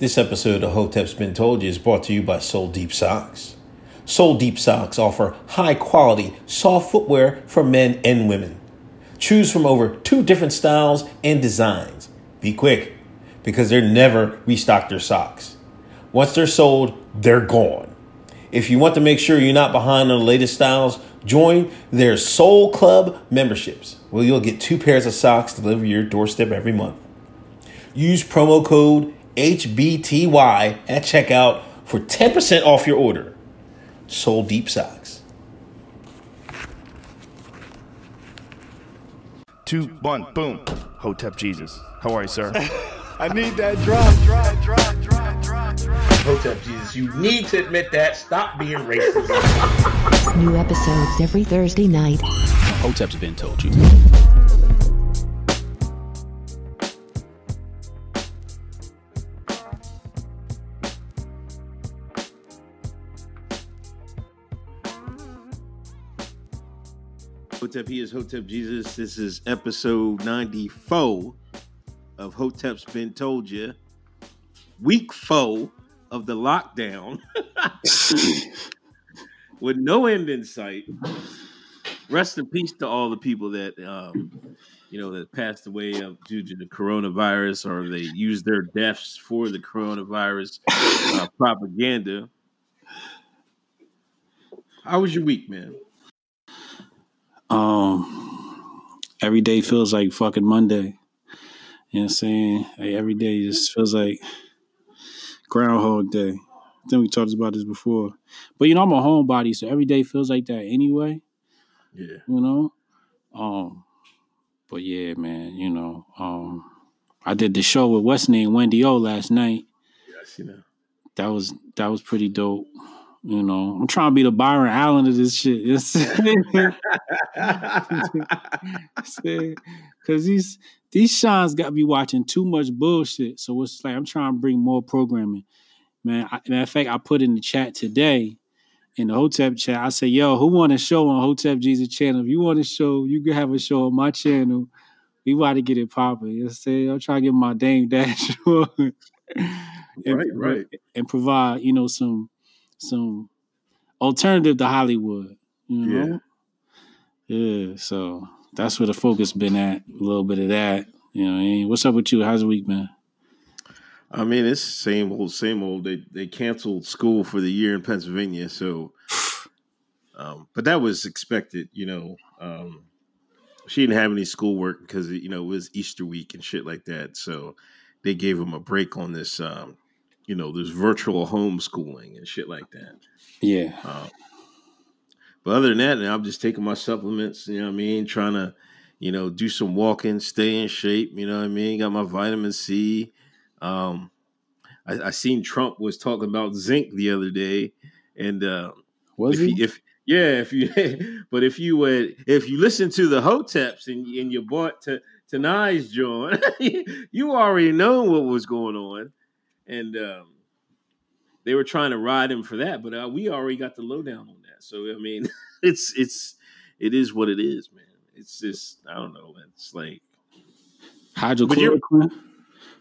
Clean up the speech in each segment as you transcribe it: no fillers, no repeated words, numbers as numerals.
This episode of Hotep's Been Told You is brought to you by Soul Deep Socks. Soul Deep Socks offer high-quality, soft footwear for men and women. Choose from over 2 different styles and designs. Be quick, because they're never restock their socks. Once they're sold, they're gone. If you want to make sure you're not behind on the latest styles, join their Soul Club memberships, where you'll get 2 pairs of socks delivered to your doorstep every month. Use promo code HBTY at checkout for 10% off your order. Soul Deep Socks. 2, 1, boom. Hotep Jesus. How are you, sir? I need that drop. Hotep Jesus, you need to admit that. Stop being racist. New episodes every Thursday night. Hotep's Been Told You. Hotep, he is Hotep Jesus. This is episode 94 of Hotep's Been Told You. Week 4 of the lockdown with no end in sight. Rest in peace to all the people that, that passed away due to the coronavirus, or they used their deaths for the coronavirus propaganda. How was your week, man? Every day feels like fucking Monday. You know what I'm saying? Like, every day just feels like Groundhog Day. I think we talked about this before. But, I'm a homebody, so every day feels like that anyway. Yeah. But, yeah, man, I did the show with Weston and Wendy O last night. Yeah, I see that. That was pretty dope. I'm trying to be the Byron Allen of this shit. Because these shines got me watching too much bullshit. So it's like I'm trying to bring more programming. Man, matter of fact, I put in the chat today, in the Hotep chat, I said, yo, who want a show on Hotep Jesus Channel? If you want a show, you can have a show on my channel. We about to get it popping. You know what I'm saying? I'm trying to get my Dame Dash on. Right. And provide, some alternative to Hollywood, Yeah, so that's where the focus been at, a little bit of that. You know what I mean? What's up with you? How's the week, man? I mean, it's same old. They canceled school for the year in Pennsylvania, so but that was expected, she didn't have any schoolwork because, it was Easter week and shit like that, so they gave them a break on this there's virtual homeschooling and shit like that. Yeah. But other than that, I'm just taking my supplements, you know what I mean? Trying to, do some walking, stay in shape, you know what I mean? Got my vitamin C. I seen Trump was talking about zinc the other day. And if you listen to the Hoteps and you bought tonight's joint, you already know what was going on. And they were trying to ride him for that, but we already got the lowdown on that. So I mean, it is what it is, man. It's just, I don't know. It's like hydrochloroquine.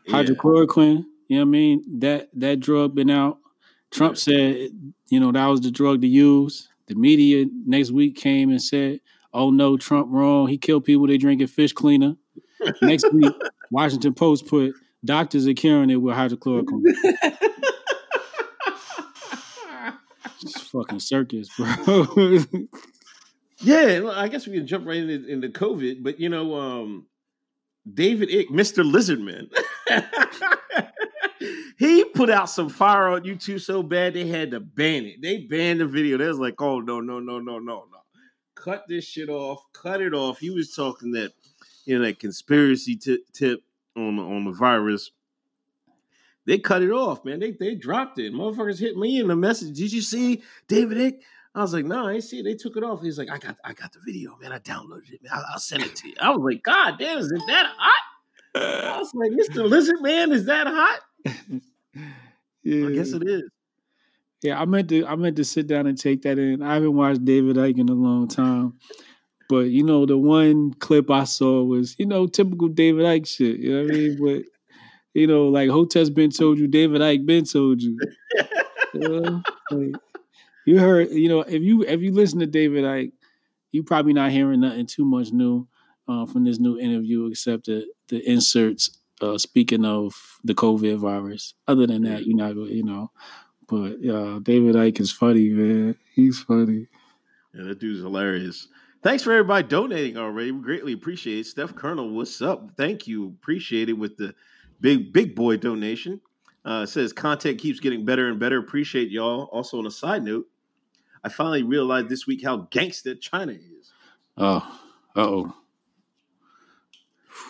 You know what I mean? That drug been out. Trump said, that was the drug to use. The media next week came and said, "Oh no, Trump wrong. He killed people. They drinking fish cleaner." Next week, Washington Post put, "Doctors are curing it with hydrochloroquine." It's fucking circus, bro. Yeah, well, I guess we can jump right into COVID, but David Icke, Mr. Lizardman, he put out some fire on YouTube so bad they had to ban it. They banned the video. They was like, "Oh no! Cut this shit off! Cut it off!" He was talking that, that conspiracy tip. On the virus, they cut it off, man. They dropped it. Motherfuckers hit me in the message. "Did you see David Icke?" I was like, "No, I ain't see it." They took it off. He's like, "I got the video, man. I downloaded it, man. I'll send it to you." I was like, "God damn, is it that hot?" I was like, "Mr. Lizard Man, is that hot?" Yeah. I guess it is. Yeah, I meant to sit down and take that in. I haven't watched David Icke in a long time. But, the one clip I saw was, typical David Icke shit. You know what I mean? But, You know, like Hotez been told you, David Icke been told you. Like, you heard, you know, if you listen to David Icke, you probably not hearing nothing too much new from this new interview, except the inserts speaking of the COVID virus. Other than that, you're not going, you know. But David Icke is funny, man. He's funny. Yeah, that dude's hilarious. Thanks for everybody donating already. We greatly appreciate it. Steph Colonel, what's up? Thank you. Appreciate it with the big boy donation. Says content keeps getting better and better. Appreciate y'all. Also, on a side note, I finally realized this week how gangster China is. Oh,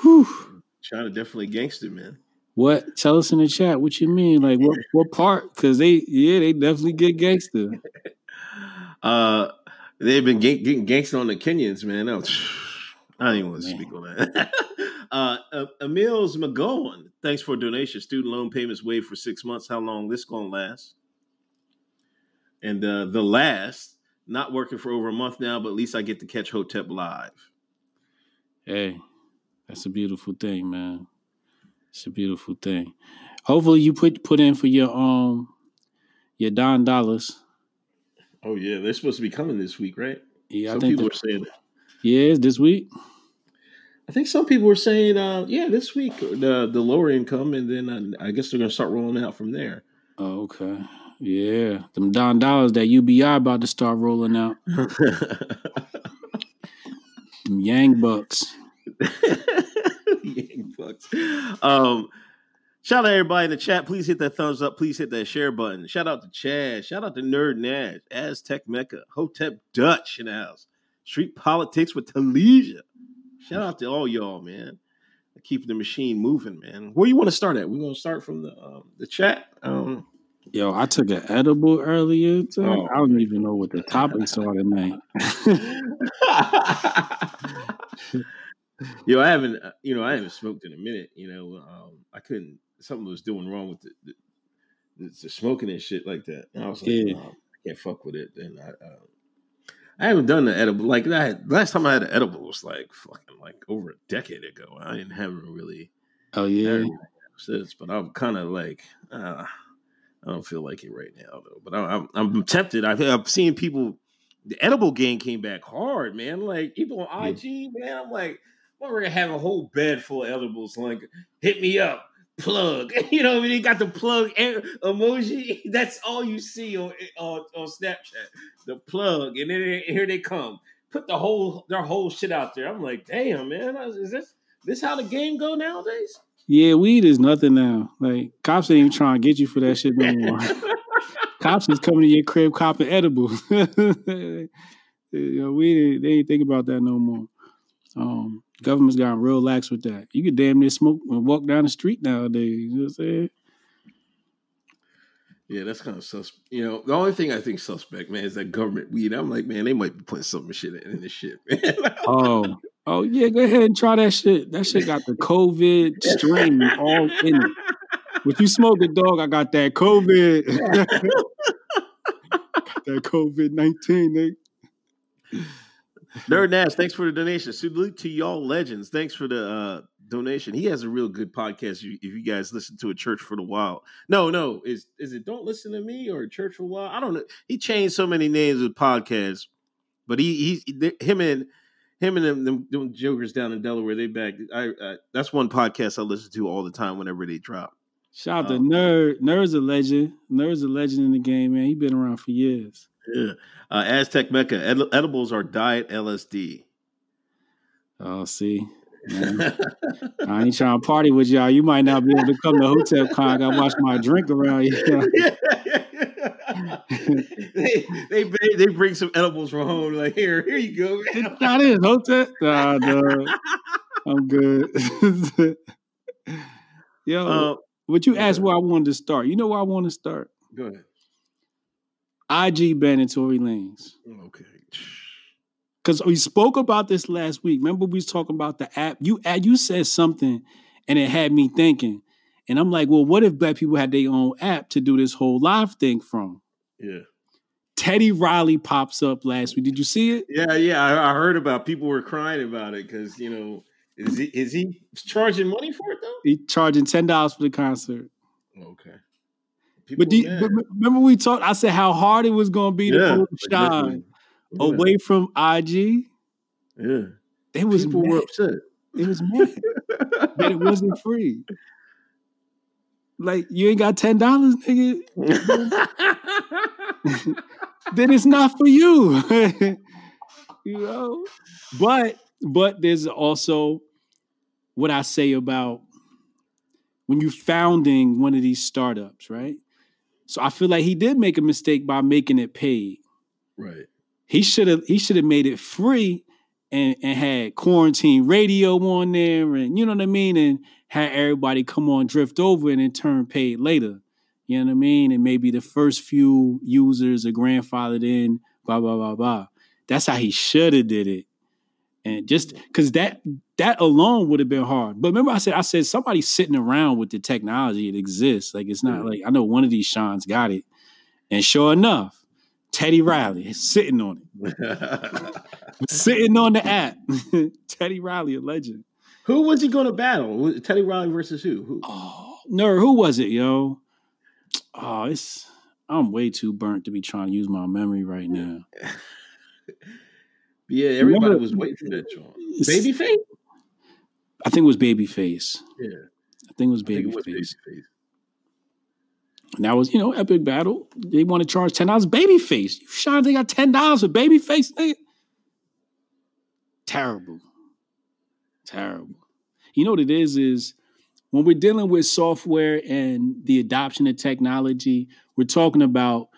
Whew. China definitely gangster, man. What? Tell us in the chat what you mean. Like what part? Because they definitely get gangster. They've been getting gangsta on the Kenyans, man. I don't even want to speak on that. Emil's McGowan, thanks for a donation. Student loan payments waived for 6 months. How long this going to last? And the last, not working for over a month now, but at least I get to catch Hotep live. Hey, that's a beautiful thing, man. It's a beautiful thing. Hopefully you put in for your Don Dollars. Oh, yeah. They're supposed to be coming this week, right? Yeah, I think people are saying that. Yeah, this week. I think some people were saying, this week, the lower income, and then I guess they're going to start rolling out from there. Oh, okay. Yeah. Them Don Dollars, that UBI about to start rolling out. Them Yang Bucks. Yang Bucks. Shout out to everybody in the chat. Please hit that thumbs up. Please hit that share button. Shout out to Chad. Shout out to Nerd Nash, Aztec Mecca, Hotep Dutch in the house, Street Politics with Talesia. Shout out to all y'all, man. Keeping the machine moving, man. Where you want to start at? We're going to start from the chat. Yo, I took an edible earlier. I don't even know what the topics are tonight. Yo, I haven't smoked in a minute. You know, I couldn't. Something was doing wrong with the smoking and shit like that. And I was like, I can't fuck with it. And I haven't done the edible. Like last time I had an edible was like fucking like over a decade ago. I didn't have it really. Oh yeah. Since, but I'm kind of like I don't feel like it right now though. But I'm tempted. I've seen people. The edible game came back hard, man. Like people on IG, man. I'm like, we're gonna have a whole bed full of edibles. Like, hit me up. Plug, you know what I mean? They got the plug emoji. That's all you see on Snapchat. The plug, and then here they come. Put their whole shit out there. I'm like, damn, man, is this how the game go nowadays? Yeah, weed is nothing now. Like cops ain't even trying to get you for that shit no more. Cops is coming to your crib copping edibles. You know, weed, they ain't think about that no more. Government's gotten real lax with that. You could damn near smoke and walk down the street nowadays. You know what I'm saying? Yeah, that's kind of suspect. You know, the only thing I think suspect, man, is that government weed. I'm like, man, they might be putting some shit in this shit, man. Oh yeah, go ahead and try that shit. That shit got the COVID strain all in it. If you smoke a dog, I got that COVID. Got that COVID-19, nigga. Nerd Nash, thanks for the donation. Salute to y'all legends. Thanks for the donation. He has a real good podcast. If you guys listen to A Church for the Wild. No. Is it Don't Listen to Me or A Church for the Wild? I don't know. He changed so many names of podcasts. But him and them jokers down in Delaware, they back. That's one podcast I listen to all the time whenever they drop. Shout out to Nerd. Nerd's a legend. Nerd's a legend in the game, man. He's been around for years. Yeah. Aztec Mecca, edibles are diet LSD. Oh, see, man. I ain't trying to party with y'all. You might not be able to come to Hotep Con. I got to watch my drink around here. They bring some edibles from home. Like, here you go. That is Hotep. Nah, no. I'm good. Yo, but you asked where I wanted to start. You know where I want to start? Go ahead. IG banning Tory Lanez. Okay. Because we spoke about this last week. Remember we was talking about the app? You said something, and it had me thinking. And I'm like, well, what if black people had their own app to do this whole live thing from? Yeah. Teddy Riley pops up last week. Did you see it? Yeah. I heard about people were crying about it because, you know, Is he charging money for it though? He's charging $10 for the concert. Okay. But remember we talked? I said how hard it was going to be to shine away from IG. Yeah, it was people were upset. It was mad that it wasn't free. Like, you ain't got $10, nigga. Then it's not for you. You know? But there's also what I say about when you're founding one of these startups, right? So I feel like he did make a mistake by making it paid. Right. He should have made it free and had Quarantine Radio on there, and you know what I mean, and had everybody come on, drift over, and then turn paid later. You know what I mean? And maybe the first few users are grandfathered in, blah, blah, blah, blah. That's how he should have did it. And just because that alone would have been hard. But remember I said somebody's sitting around with the technology. It exists. Like, it's not like, I know one of these Sean's got it. And sure enough, Teddy Riley is sitting on it. Sitting on the app. Teddy Riley, a legend. Who was he going to battle? Teddy Riley versus who? Oh, nerd, who was it, yo? Oh, I'm way too burnt to be trying to use my memory right now. Yeah, everybody was waiting for that, John. Babyface? I think it was Babyface. Yeah. I think it was Babyface. And that was, epic battle. They want to charge $10. Babyface. You sure they got $10 for Babyface, nigga? Terrible. You know what it is when we're dealing with software and the adoption of technology, we're talking about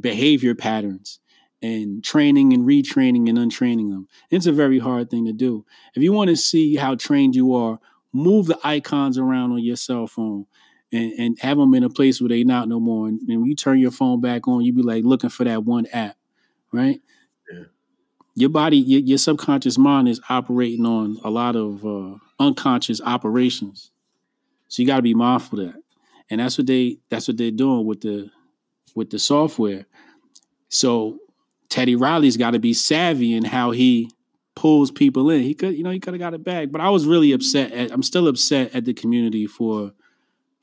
behavior patterns and training and retraining and untraining them. It's a very hard thing to do. If you want to see how trained you are, move the icons around on your cell phone. And have them in a place where they not no more. And when you turn your phone back on, you be like looking for that one app, right? Yeah. Your body, your subconscious mind is operating on a lot of unconscious operations. So you got to be mindful of that. And that's what they're doing with the software. So Teddy Riley's got to be savvy in how he pulls people in. He could have got it back, but I was really upset. I'm still upset at the community for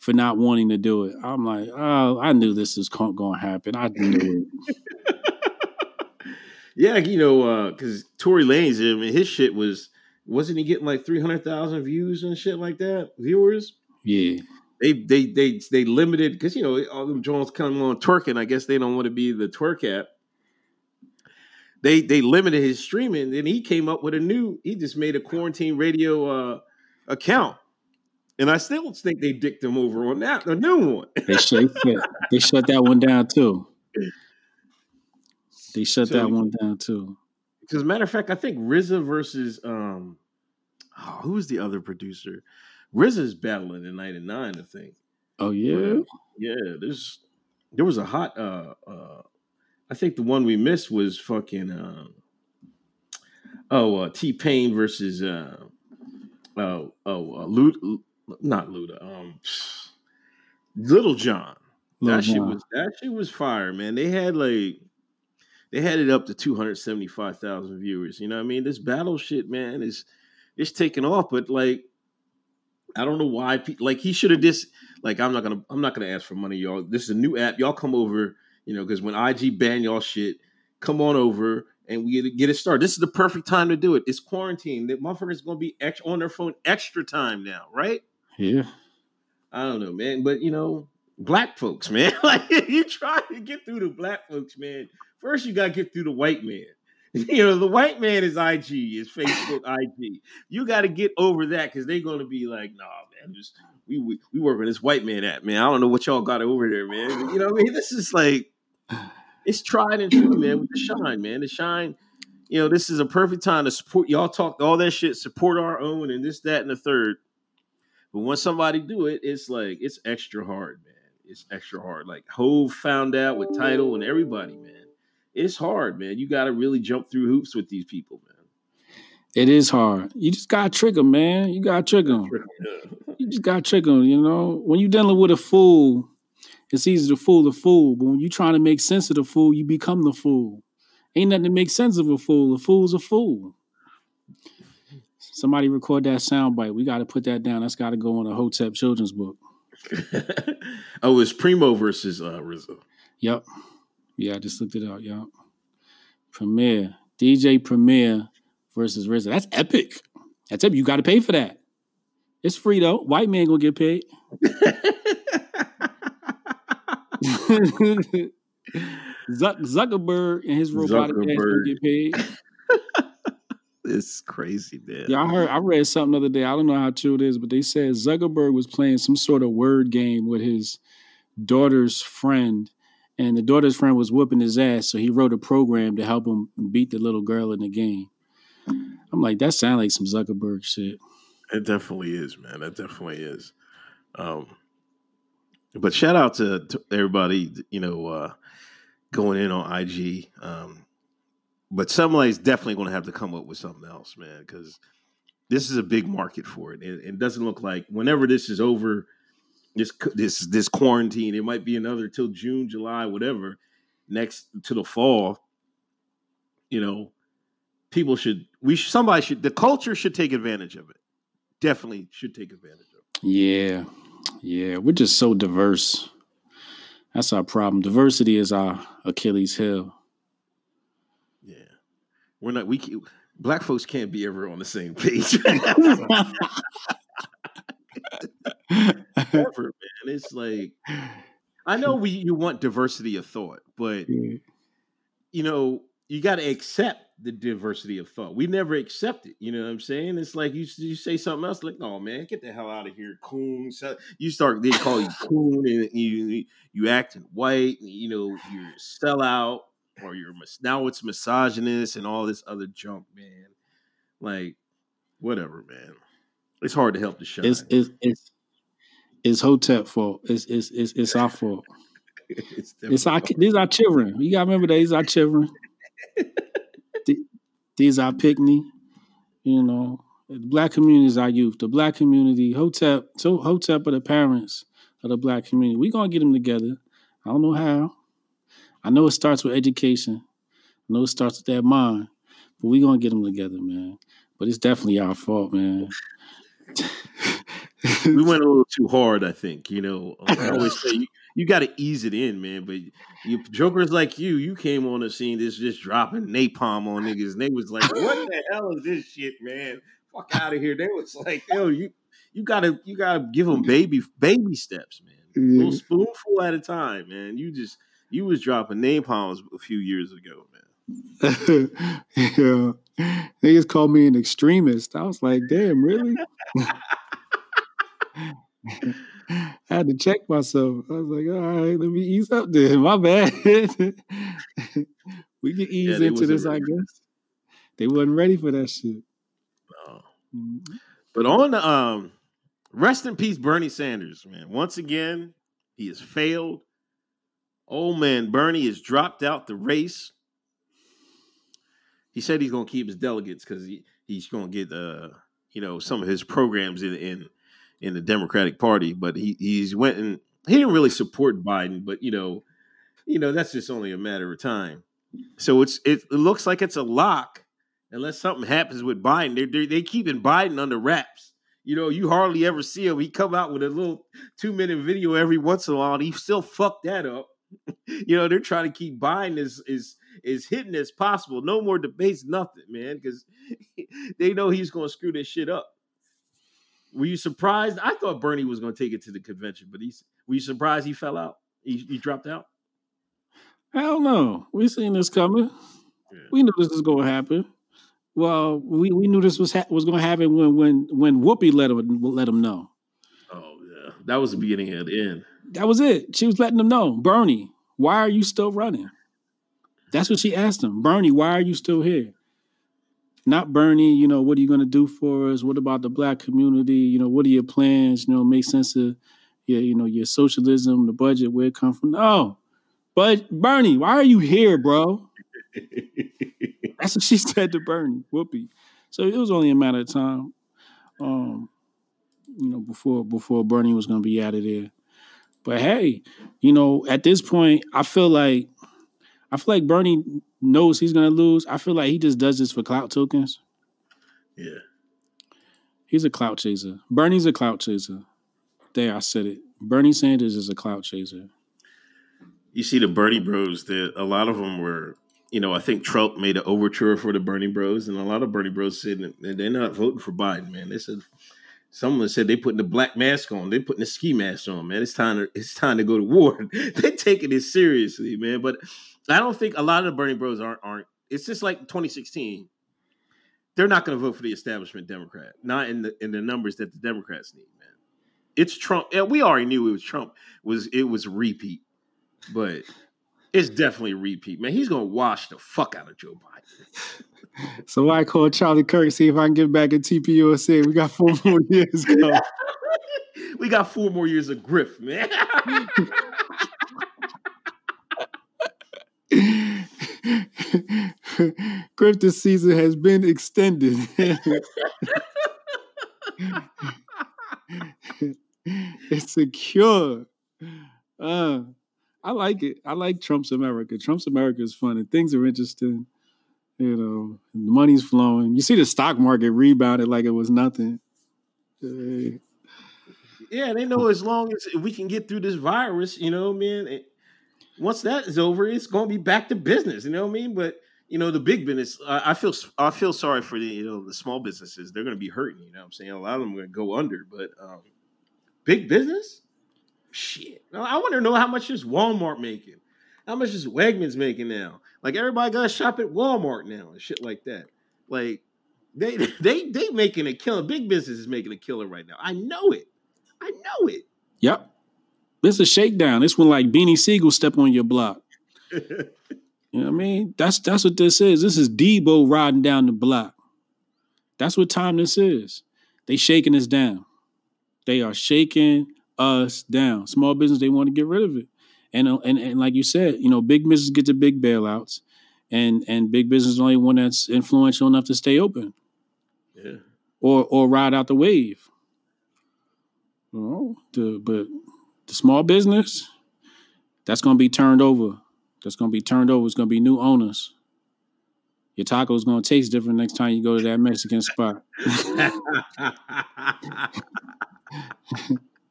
not wanting to do it. I'm like, oh, I knew this is going to happen. I knew it. Yeah, because Tory Lanez, I mean, his shit wasn't he getting like 300,000 views and shit like that? Viewers? Yeah. They limited, because, all them Jones come on twerking. I guess they don't want to be the twerk app. They limited his streaming. Then he came up with he just made a Quarantine Radio account. And I still think they dicked them over on that, the new one. They shut that one down, too. Because, matter of fact, I think Rizzo versus, who was the other producer? Rizzo's battling in 99, I think. Oh, yeah? Yeah, there was a hot, I think the one we missed was fucking, T-Pain versus, Little John. That shit was fire, man. They had it up to 275,000 viewers. You know what I mean? This battle shit, man, it's taking off. But like, I don't know why. Like, he should have just like, I'm not gonna ask for money, y'all. This is a new app. Y'all come over, because when IG banned y'all shit, come on over. And we get it started. This is the perfect time to do it. It's quarantine. That motherfucker is going to be on their phone extra time now, right? Yeah. I don't know, man. But, black folks, man. Like, you try to get through to black folks, man. First, you got to get through the white man. The white man is IG, is Facebook IG. You got to get over that because they're going to be like, nah, man, just we work with this white man app, man. I don't know what y'all got over there, man. But, this is like... It's tried and true, man, with the shine, man. The shine, this is a perfect time to support. Y'all talk all that shit, support our own and this, that, and the third. But when somebody do it, it's like, it's extra hard, man. It's extra hard. Like Hove found out with Tidal and everybody, man. It's hard, man. You got to really jump through hoops with these people, man. It is hard. You just got to trick them, man. You got to trick them. You just got to trick them, When you're dealing with a fool, it's easy to fool the fool, but when you're trying to make sense of the fool, you become the fool. Ain't nothing to make sense of a fool. A fool's a fool. Somebody record that soundbite. We got to put that down. That's got to go on a Hotep children's book. Oh, it's Primo versus Rizzo. Yep. Yeah, I just looked it up. Yep. Premier. DJ Premier versus Rizzo. That's epic. That's epic. You got to pay for that. It's free, though. White man going to get paid. Zuckerberg and his robotic ass going to get paid. It's crazy, man. Yeah, I read something the other day. I don't know how true it is, but they said Zuckerberg was playing some sort of word game with his daughter's friend, and the daughter's friend was whooping his ass, so he wrote a program to help him beat the little girl in the game. I'm like, that sounds like some Zuckerberg shit. It definitely is, man. That definitely is. But shout out to everybody, going in on IG. But somebody's definitely going to have to come up with something else, man, because this is a big market for it. It doesn't look like whenever this is over, this quarantine, it might be another till June, July, whatever, next to the fall. The culture should take advantage of it. Definitely should take advantage of it. Yeah. Yeah. We're just so diverse. That's our problem. Diversity is our Achilles heel. We're not. Black folks can't be ever on the same page. Ever, man. It's like, I know you want diversity of thought, but you got to accept the diversity of thought. We never accept it. You know what I'm saying? It's like you say something else, like, "No, man, get the hell out of here, coon." So they call you coon, and you acting white. You're a sellout. Or now it's misogynist and all this other junk, man. Like, whatever, man. It's hard to help the show. It's Hotep fault. It's our fault. These our children. You gotta remember that these our children. These our picnic. The black community is our youth. The black community, Hotep are the parents of the black community. We gonna get them together. I don't know how. I know it starts with education. I know it starts with that mind. But we're going to get them together, man. But it's definitely our fault, man. We went a little too hard, I think. I always say you got to ease it in, man. But jokers like you came on the scene that's just dropping napalm on niggas. And they was like, what the hell is this shit, man? Fuck out of here. They was like, yo, you gotta give them baby steps, man. A little spoonful at a time, man. You was dropping napalms a few years ago, man. Yeah. They just called me an extremist. I was like, damn, really? I had to check myself. I was like, all right, let me ease up then. My bad. We can ease into this, I guess. They wasn't ready for that shit. No. Mm-hmm. But on the rest in peace, Bernie Sanders, man. Once again, he has failed. Old man Bernie has dropped out the race. He said he's going to keep his delegates because he's going to get, some of his programs in the Democratic Party. But he's went and he didn't really support Biden. But, that's just only a matter of time. So it looks like it's a lock unless something happens with Biden. They're keeping Biden under wraps. You hardly ever see him. He come out with a little 2-minute video every once in a while. And he still fucked that up. They're trying to keep Biden as hidden as possible. No more debates, nothing, man, because they know he's going to screw this shit up. Were you surprised? I thought Bernie was going to take it to the convention, but were you surprised he fell out? He dropped out? Hell no. We seen this coming. Yeah. We knew this was going to happen. Well, we knew this was going to happen when Whoopi let him know. Oh yeah, that was the beginning and the end. That was it. She was letting them know, Bernie, why are you still running? That's what she asked him. Bernie, why are you still here? Not Bernie, what are you going to do for us? What about the black community? What are your plans? Make sense of your socialism, the budget, where it come from. No, but Bernie, why are you here, bro? That's what she said to Bernie, Whoopi. So it was only a matter of time, before Bernie was going to be out of there. But hey, at this point, I feel like Bernie knows he's gonna lose. I feel like he just does this for clout tokens. Yeah. He's a clout chaser. Bernie's a clout chaser. There, I said it. Bernie Sanders is a clout chaser. You see the Bernie Bros, a lot of them were, you know, I think Trump made an overture for the Bernie Bros, and a lot of Bernie Bros said they're not voting for Biden, man. They said, someone said they're putting the black mask on. They're putting the ski mask on, man. It's time to go to war. They're taking it seriously, man. But I don't think a lot of the Bernie Bros aren't. It's just like 2016. They're not going to vote for the establishment Democrat, not in the numbers that the Democrats need, man. It's Trump. And we already knew it was Trump. It was a repeat, but it's definitely a repeat, man. He's going to wash the fuck out of Joe Biden. So I call Charlie Kirk, see if I can get back at TPUSA. We got 4 more years. We got 4 more years of grift, man. Grift this season has been extended. It's a cure. I like it. I like Trump's America. Trump's America is fun and things are interesting. You know, the money's flowing. You see the stock market rebounded like it was nothing. Yeah, they know as long as we can get through this virus, you know, man. Once that is over, it's going to be back to business. You know what I mean? But you know, the big business. I feel sorry for the the small businesses. They're going to be hurting. You know what I'm saying? A lot of them are going to go under. But big business. Shit. I want to know how much is Walmart making? How much is Wegmans making now? Like everybody got to shop at Walmart now and shit like that. Like they making a killer. Big business is making a killer right now. I know it. Yep. This is a shakedown. This one like Beanie Siegel step on your block. You know what I mean? That's what this is. This is Debo riding down the block. That's what time this is. They shaking us down. They are shaking us down. Small business, they want to get rid of it. And like you said, you know, big business gets the big bailouts, and big business is the only one that's influential enough to stay open. Yeah. Or ride out the wave. Oh, but the small business, that's going to be turned over. It's going to be new owners. Your taco's going to taste different next time you go to that Mexican spot.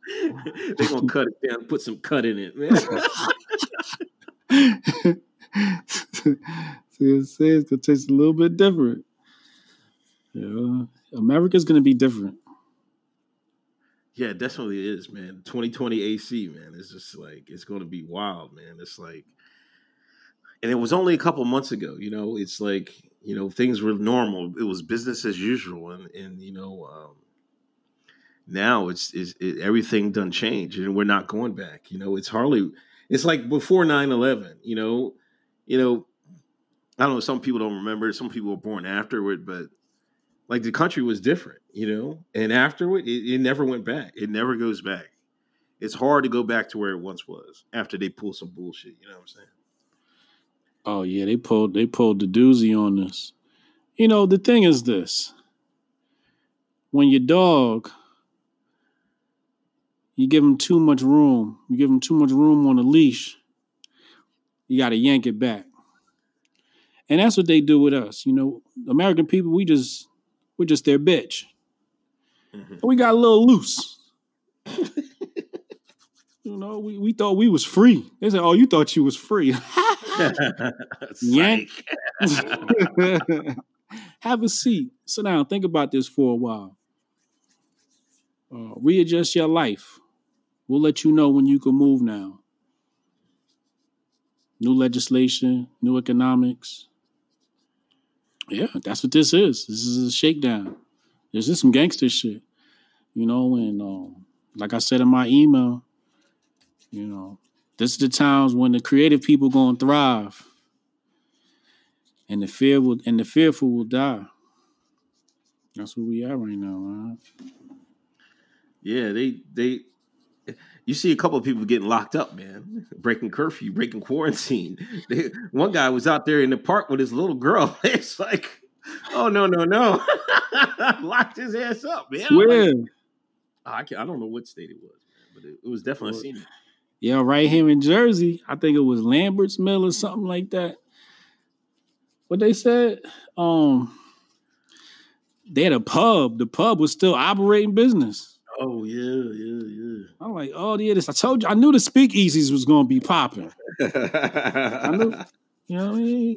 They're going to cut it down, put some cut in it, man. See, it's going to taste a little bit different. Yeah. America's going to be different. Yeah, it definitely is, man. 2020 AC, man. It's just like, it's going to be wild, man. It's like, and it was only a couple months ago, you know, it's like, you know, things were normal. It was business as usual. And you know, now it's everything done changed and we're not going back. You know, it's like before 9/11, you know, I don't know. Some people don't remember. Some people were born afterward, but like the country was different, you know, and afterward, it never went back. It never goes back. It's hard to go back to where it once was after they pull some bullshit. You know what I'm saying? Oh yeah. They pulled the doozy on us. You know, the thing is this, when your dog, you give him too much room on a leash, you got to yank it back. And that's what they do with us. You know, American people, we're just their bitch. Mm-hmm. We got a little loose. You know, we thought we was free. They said, oh, you thought you was free. Yank. Have a seat. Sit down. Think about this for a while. Readjust your life. We'll let you know when you can move now. New legislation, new economics. Yeah, that's what this is. This is a shakedown. This is some gangster shit, you know. And like I said in my email, you know, this is the times when the creative people gonna thrive, and the fearful will die. That's where we are right now, man. Yeah, they. You see a couple of people getting locked up, man, breaking curfew, breaking quarantine. One guy was out there in the park with his little girl. It's like, oh, no. Locked his ass up, man. Where? Like, I don't know what state it was, man, but it was definitely seen. Yeah, right here in Jersey. I think it was Lambert's Mill or something like that. What they said, They had a pub. The pub was still operating business. Oh, yeah. I'm like, oh, yeah, this. I told you, I knew the speakeasies was going to be popping. I knew, you know what I mean?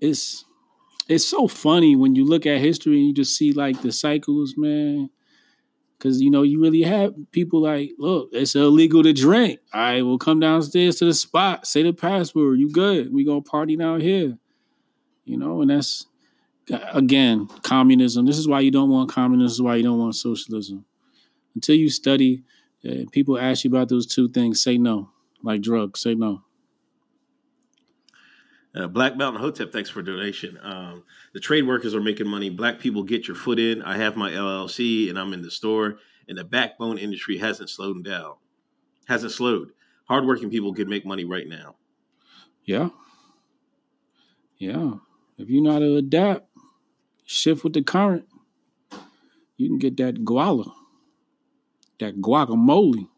It's so funny when you look at history and you just see, like, the cycles, man. Because, you know, you really have people like, look, it's illegal to drink. All right, we'll come downstairs to the spot. Say the password. You good. We going to party down here. You know, and that's, again, communism. This is why you don't want communism. This is why you don't want socialism. Until you study, people ask you about those two things, say no. Like drugs, say no. Black Mountain Hotep, thanks for donation. The trade workers are making money. Black people, get your foot in. I have my LLC and I'm in the store. And the backbone industry hasn't slowed down. Hasn't slowed. Hardworking people could make money right now. Yeah. If you know how to adapt, shift with the current, you can get that guala, that guacamole.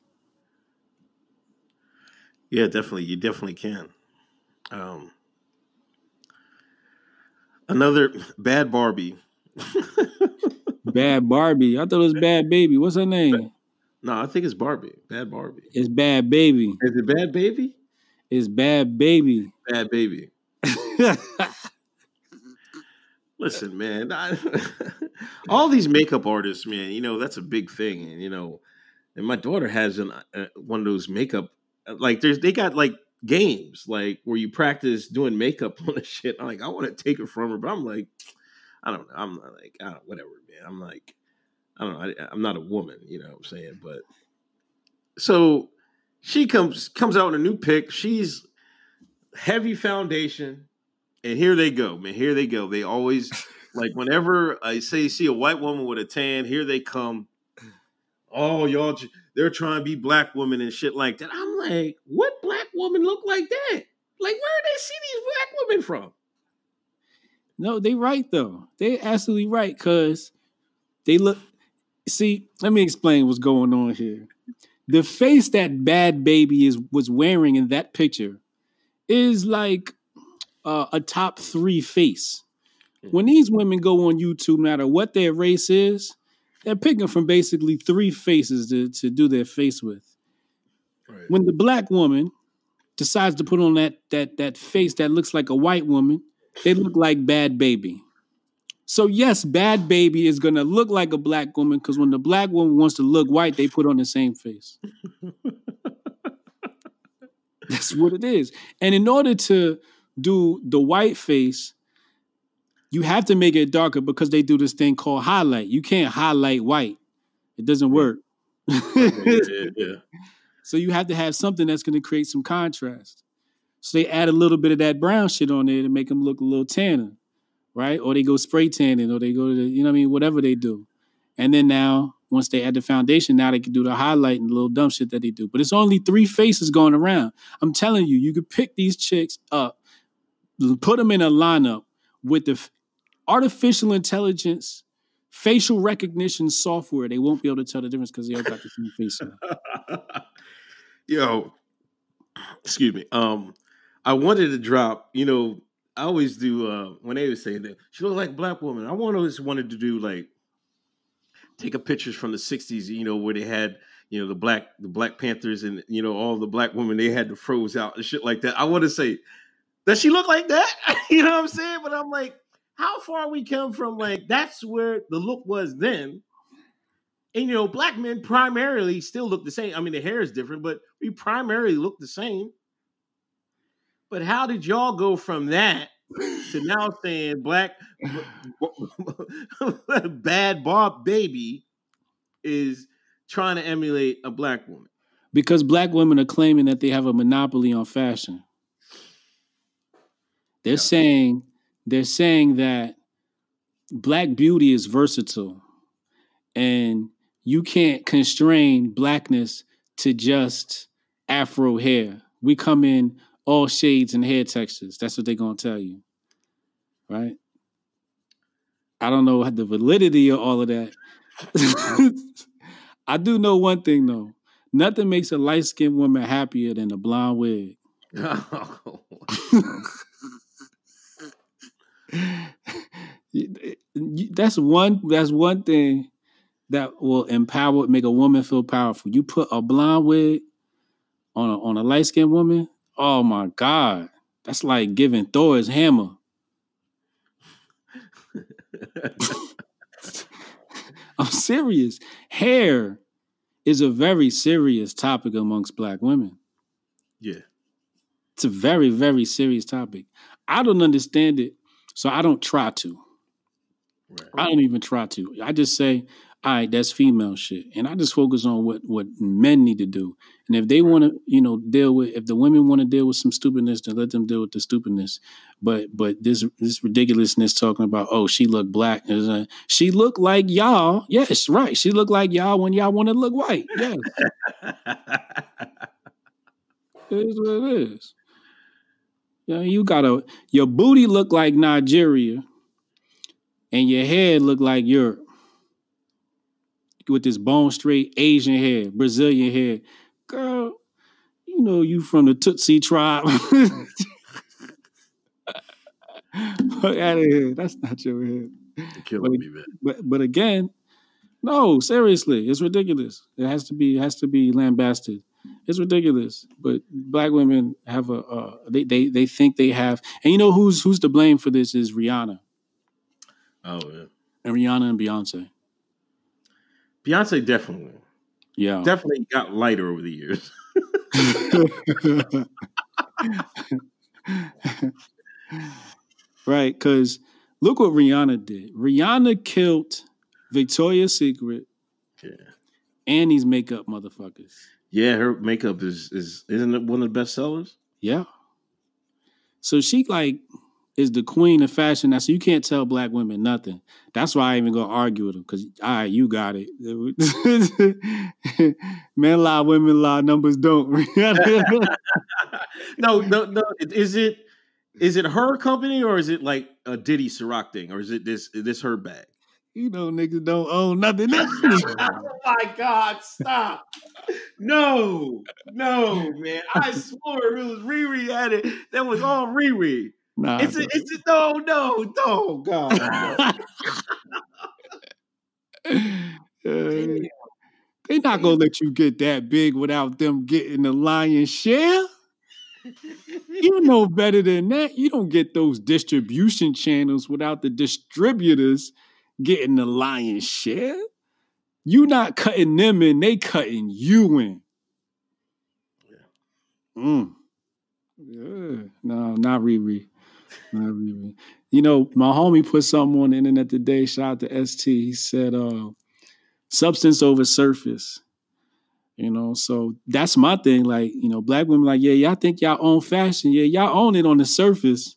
Yeah, definitely. You definitely can. Another Bhad Bhabie. Bhad Bhabie. I thought it was Bhad Baby. What's her name? No, I think it's Barbie. Bhad Bhabie. It's Bhad Baby. Is it Bhad Baby? It's Bhad Baby. Bhad Baby. Listen, man. All these makeup artists, man. You know that's a big thing, and you know, and my daughter has one of those makeup. Like, they got like games, like where you practice doing makeup on a shit. I'm like, I want to take it from her, but I'm like, I don't know. I'm not like, I don't, whatever, man. I'm like, I don't know. I'm not a woman, you know what I'm saying? But so she comes out in a new pic. She's heavy foundation. And here they go, man. Here they go. They always, like, whenever I see a white woman with a tan, here they come. Oh, y'all, they're trying to be black women and shit like that. I'm like, what black woman look like that? Like, where do they see these black women from? No, they right, though. They absolutely right, because they look. See, let me explain what's going on here. The face that Bhad Bhabie was wearing in that picture is like a top three face. When these women go on YouTube, no matter what their race is, they're picking from basically three faces to do their face with. Right. When the black woman decides to put on that face that looks like a white woman, they look like Bhad Bhabie. So yes, Bhad Bhabie is going to look like a black woman, because when the black woman wants to look white, they put on the same face. That's what it is. And in order to do the white face, you have to make it darker, because they do this thing called highlight. You can't highlight white. It doesn't work. Yeah. So you have to have something that's going to create some contrast. So they add a little bit of that brown shit on there to make them look a little tanner, right? Or they go spray tanning, or they go to the, you know what I mean? Whatever they do. And then now, once they add the foundation, now they can do the highlight and the little dumb shit that they do. But it's only three faces going around. I'm telling you, you could pick these chicks up, put them in a lineup with the artificial intelligence, facial recognition software. They won't be able to tell the difference, because they all got the same face on. Yo, excuse me. I wanted to drop, you know, I always do, when they would say that, she looks like a black woman. I always wanted to do, like, take a pictures from the 60s, you know, where they had, you know, the Black Panthers and, you know, all the black women, they had the froze out and shit like that. I want to say, does she look like that? You know what I'm saying? But I'm like, how far we come from, like, that's where the look was then. And, you know, black men primarily still look the same. I mean, the hair is different, but we primarily look the same. But how did y'all go from that to now saying black Bhad Bhabie is trying to emulate a black woman? Because black women are claiming that they have a monopoly on fashion. They're saying that black beauty is versatile, and you can't constrain blackness to just Afro hair. We come in all shades and hair textures. That's what they're going to tell you, right? I don't know the validity of all of that. I do know one thing, though. Nothing makes a light-skinned woman happier than a blonde wig. that's one thing that will empower, make a woman feel powerful. You put a blonde wig on a light-skinned woman, oh my God. That's like giving Thor his hammer. I'm serious. Hair is a very serious topic amongst black women. Yeah. It's a very, very serious topic. I don't understand it, so I don't try to. Right. I don't even try to. I just say, all right, that's female shit. And I just focus on what men need to do. And if they want to, deal with, if the women want to deal with some stupidness, then let them deal with the stupidness. But this ridiculousness talking about, oh, she looked black. She looked like y'all. Yes, right. She looked like y'all when y'all want to look white. Yes. It is what it is. You got your booty look like Nigeria and your head look like Europe. With this bone straight Asian hair, Brazilian hair. Girl, you from the Tootsie tribe. Look out of here. That's not your hair. You're killing me, man. But again, no, seriously, it's ridiculous. It has to be lambasted. It's ridiculous. But black women have a they think they have, and who's to blame for this is Rihanna. Oh yeah. And Rihanna and Beyonce. Beyonce definitely got lighter over the years. Right, because look what Rihanna did. Rihanna killed Victoria's Secret. Yeah. And these makeup motherfuckers. Yeah, her makeup isn't it one of the best sellers? Yeah. So she is the queen of fashion now, so you can't tell black women nothing. That's why I ain't even gonna argue with them, because all right, you got it. Men lie, women lie, numbers don't. No. Is it her company, or is it like a Diddy Ciroc thing, or is it this her bag? Niggas don't own nothing. Oh my God, stop. No, man. I swore it was Riri at it. That was all Riri. Nah, it's a no, God. They not gonna let you get that big without them getting the lion's share. You know better than that. You don't get those distribution channels without the distributors getting the lion's share. You not cutting them in, they cutting you in. No, not Riri. My homie put something on the internet today. Shout out to ST. He said, substance over surface. So that's my thing. Black women y'all think y'all own fashion. Yeah, y'all own it on the surface.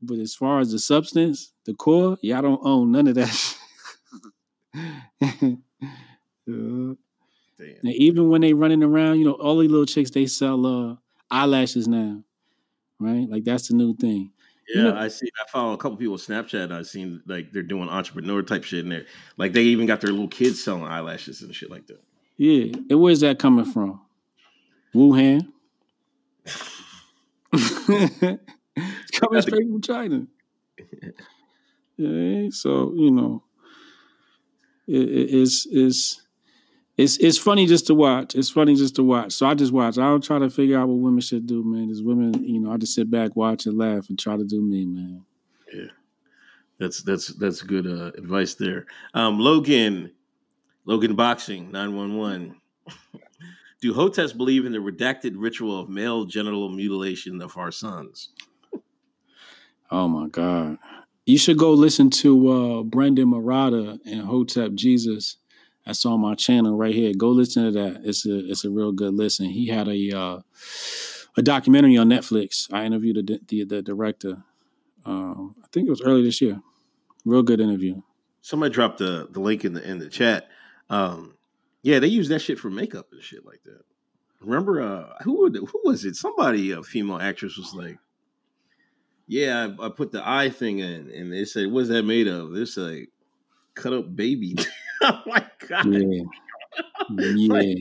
But as far as the substance, the core, y'all don't own none of that. Damn. And even when they running around, all these little chicks, they sell eyelashes now. Right? That's the new thing. Yeah, I follow a couple people on Snapchat, and I've seen they're doing entrepreneur type shit in there. They even got their little kids selling eyelashes and shit like that. Yeah. And where's that coming from? Wuhan? It's coming straight from China. Yeah. So, It's funny just to watch. It's funny just to watch. So I just watch. I don't try to figure out what women should do, man. As women, I just sit back, watch, and laugh, and try to do me, man. Yeah, that's good advice there. Logan Boxing 911. Do Hotez believe in the redacted ritual of male genital mutilation of our sons? Oh my God! You should go listen to Brendan Murata and Hotep Jesus. That's on my channel right here. Go listen to that. It's a real good listen. He had a documentary on Netflix. I interviewed the director. I think it was early this year. Real good interview. Somebody dropped the link in the chat. Yeah, they use that shit for makeup and shit like that. Remember, who was it? Somebody, a female actress, was like, "Yeah, I put the eye thing in," and they said, "What's that made of?" It's like cut up baby. Oh my God. Yeah.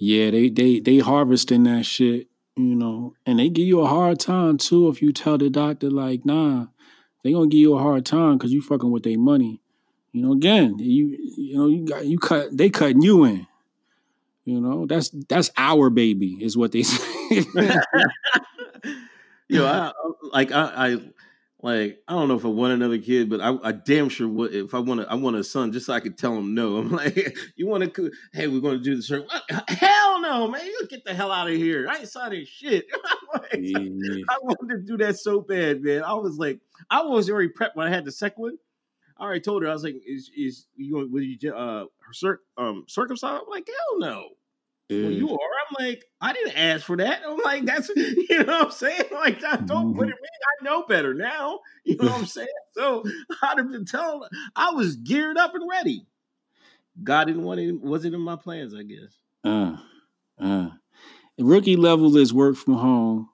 Yeah, they harvesting that shit, and they give you a hard time too if you tell the doctor nah, they gonna give you a hard time because you fucking with their money. You know, again, they cutting you in. You know, that's our baby, is what they say. Yo, I don't know if I want another kid, but I damn sure would. If I want a son just so I could tell him no. I'm like, you want to? Hey, we're going to do the shirt. Hell no, man! You get the hell out of here. I ain't signing shit. I wanted to do that so bad, man. I was already prepped when I had the second one. I already told her, I was like, "Is you going? Will you circumcised?" I'm like, "Hell no." Well, you are. I'm like, I didn't ask for that. I'm like, that's, you know what I'm saying? Like, don't put it in. I know better now. You know what I'm saying? So I'd have been telling, I was geared up and ready. God didn't want it. Wasn't in my plans, I guess. Rookie level is work from home.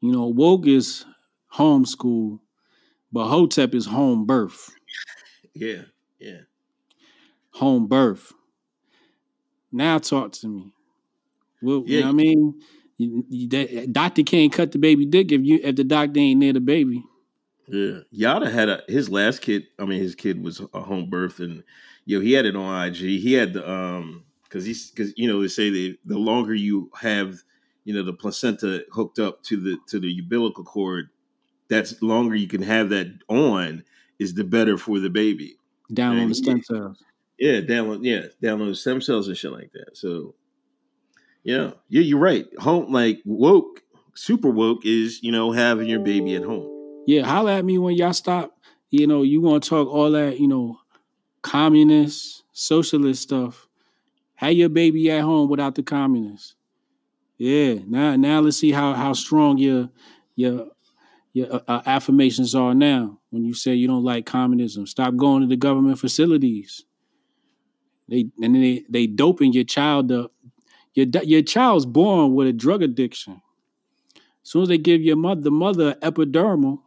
You know, woke is homeschool, but Hotep is home birth. Yeah. Yeah. Home birth. Now talk to me. Well, yeah. You know what I mean? That doctor can't cut the baby dick if the doctor ain't near the baby. Yeah. Yada had his last kid. I mean, his kid was a home birth, and he had it on IG. He had the because they say the longer you have the placenta hooked up to the umbilical cord, that's longer you can have that on, is the better for the baby. Down on the stem cells. Yeah, download stem cells and shit like that. So, yeah, you're right. Home, like woke, super woke is, having your baby at home. Yeah, holler at me when y'all stop. You want to talk all that, communist, socialist stuff. Have your baby at home without the communists. Yeah, now let's see how strong your affirmations are now when you say you don't like communism. Stop going to the government facilities. They doping your child up. Your child's born with a drug addiction. As soon as they give the mother epidermal,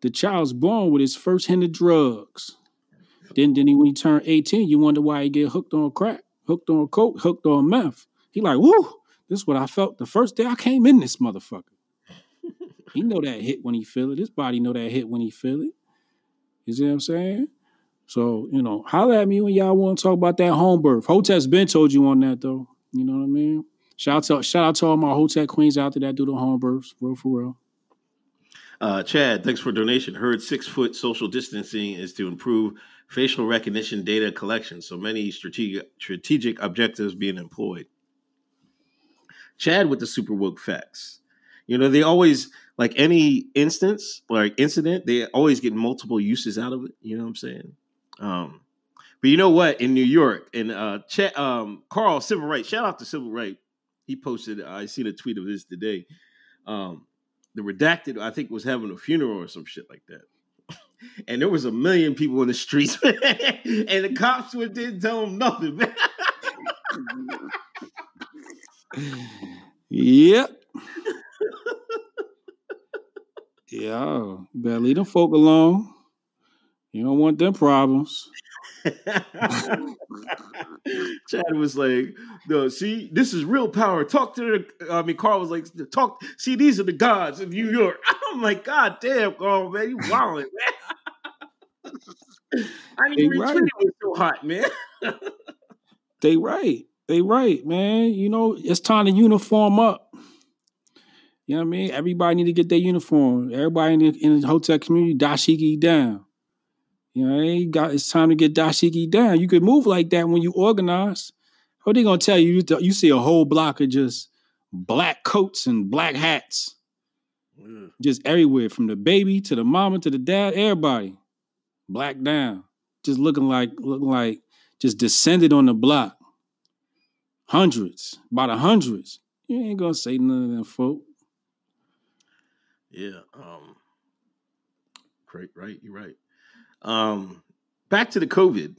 the child's born with his first hint of drugs. Then when he turned 18, you wonder why he get hooked on crack, hooked on coke, hooked on meth. He like, woo, this is what I felt the first day I came in this motherfucker. He know that hit when he feel it. His body know that hit when he feel it. You see what I'm saying? So, holler at me when y'all want to talk about that home birth. Hotez been told you on that, though. You know what I mean? Shout out to all my Hotez queens out there that do the home births, real for real. Chad, thanks for donation. Heard 6-foot social distancing is to improve facial recognition data collection. So many strategic objectives being employed. Chad with the super woke facts. They always, like any incident, they always get multiple uses out of it. You know what I'm saying? But you know what? In New York, and Carl, civil rights. Shout out to civil rights. He posted. I seen a tweet of this today. The redacted, I think, was having a funeral or some shit like that, and there was 1 million people in the streets, and the cops didn't tell them nothing, man. Yep. Yeah, better leave them folk alone. You don't want them problems. Chad was like, no, see, this is real power. Carl was like, talk. See, these are the gods of New York. I'm like, God damn, Carl, man, you wildin', man. I didn't even retweet it was so hot, man. They right, man. It's time to uniform up. You know what I mean? Everybody need to get their uniform. Everybody in the hotel community, dashiki down. It's time to get dashiki down. You could move like that when you organize. What they gonna tell you? You see a whole block of just black coats and black hats, just everywhere, from the baby to the mama to the dad, everybody black down, just looking like just descended on the block. Hundreds, by the hundreds. You ain't gonna say none of them folk. Yeah, great, right? You're right. Back to the COVID.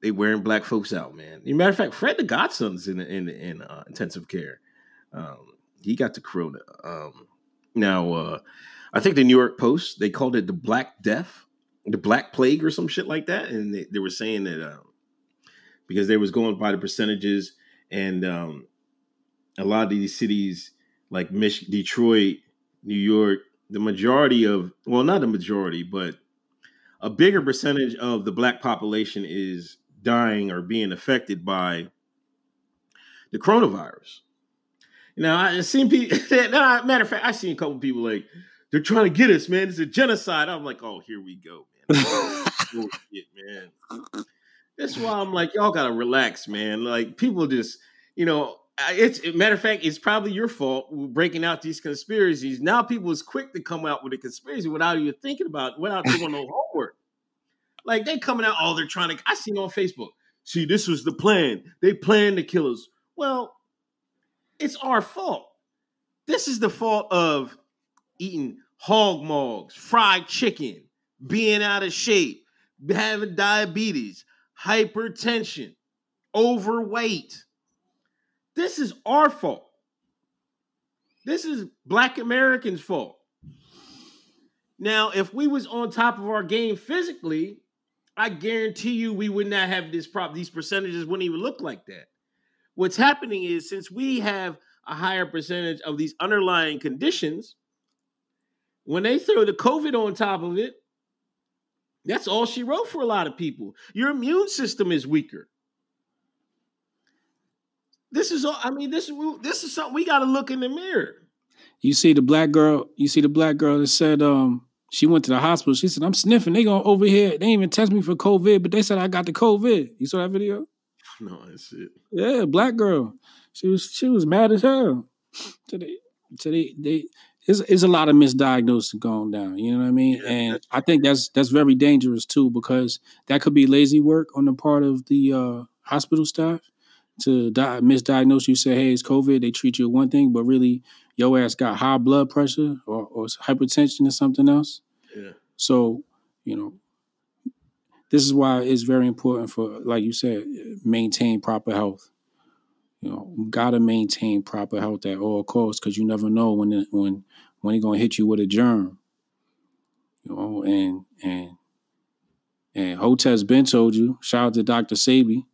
They wearing black folks out, man. As a matter of fact, Fred the Godson's in intensive care. He got the corona. I think the New York Post, they called it the Black Death, the Black Plague, or some shit like that, and they were saying that because they was going by the percentages, and a lot of these cities like Detroit, New York, the majority of, well, not the majority, but a bigger percentage of the black population is dying or being affected by the coronavirus. Now, I've seen people, matter of fact, I've seen a couple of people like, they're trying to get us, man. It's a genocide. I'm like, oh, here we go, man. Man. That's why I'm like, y'all got to relax, man. Like, people just, you know, it's, matter of fact, it's probably your fault breaking out these conspiracies. Now people is quick to come out with a conspiracy without even thinking about it, without doing no homework. Like, they coming out, oh, they're trying to, I seen on Facebook, see, this was the plan. They planned to kill us. Well, it's our fault. This is the fault of eating hog maws, fried chicken, being out of shape, having diabetes, hypertension, overweight. This is our fault. This is Black Americans' fault. Now, if we was on top of our game physically, I guarantee you we would not have this problem. These percentages wouldn't even look like that. What's happening is, since we have a higher percentage of these underlying conditions, when they throw the COVID on top of it, that's all she wrote for a lot of people. Your immune system is weaker. This is all, I mean, this is something we got to look in the mirror. You see the black girl that said, she went to the hospital. She said, I'm sniffing. They going over here. They didn't even test me for COVID, but they said I got the COVID. You saw that video? No, that's it. Yeah, black girl. She was mad as hell. It's a lot of misdiagnosis going down. You know what I mean? Yeah, and I think that's very dangerous too, because that could be lazy work on the part of the hospital staff. To misdiagnose you, say, hey, it's COVID. They treat you one thing, but really your ass got high blood pressure or hypertension or something else. Yeah. So, you know, this is why it's very important for, like you said, maintain proper health. You know, gotta maintain proper health at all costs, because you never know when it's gonna hit you with a germ. You know, and Hotez been told you. Shout out to Dr. Sebi.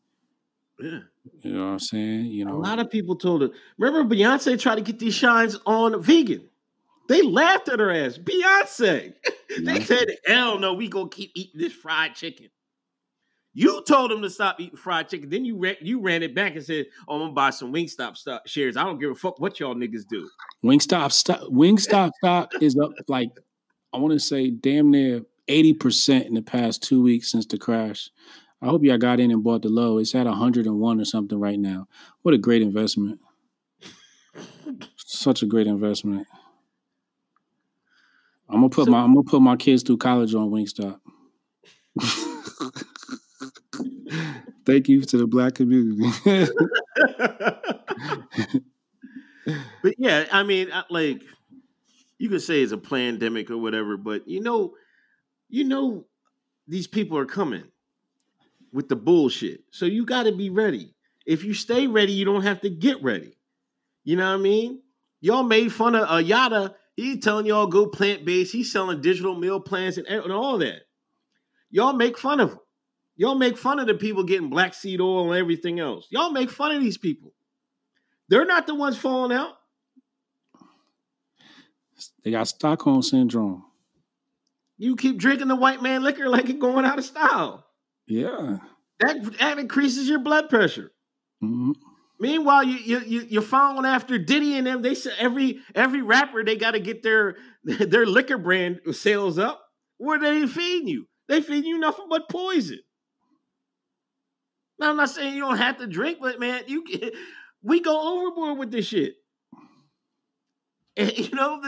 Yeah. You know what I'm saying? You know, a lot of people told her. Remember, Beyonce tried to get these shines on vegan. They laughed at her ass. Beyonce. They said, hell no, we gonna keep eating this fried chicken. You told them to stop eating fried chicken. Then you ran it back and said, oh, I'm gonna buy some Wingstop stock shares. I don't give a fuck what y'all niggas do. Wingstop stock is up, like, I want to say damn near 80% in the past 2 weeks since the crash. I hope y'all got in and bought the low. It's at 101 or something right now. What a great investment. Such a great investment. I'm gonna put my kids through college on Wingstop. Thank you to the black community. But yeah, I mean, like, you could say it's a pandemic or whatever, but you know, these people are coming with the bullshit. So you got to be ready. If you stay ready, you don't have to get ready. You know what I mean? Y'all made fun of Yada. He telling y'all go plant-based. He's selling digital meal plans and all that. Y'all make fun of him. Y'all make fun of the people getting black seed oil and everything else. Y'all make fun of these people. They're not the ones falling out. They got Stockholm syndrome. You keep drinking the white man liquor like it's going out of style. Yeah, that increases your blood pressure. Mm-hmm. Meanwhile, you're following after Diddy and them. They say every rapper, they got to get their liquor brand sales up. What are they feeding you? They feed you nothing but poison. Now, I'm not saying you don't have to drink, but man, we go overboard with this shit. And, you know,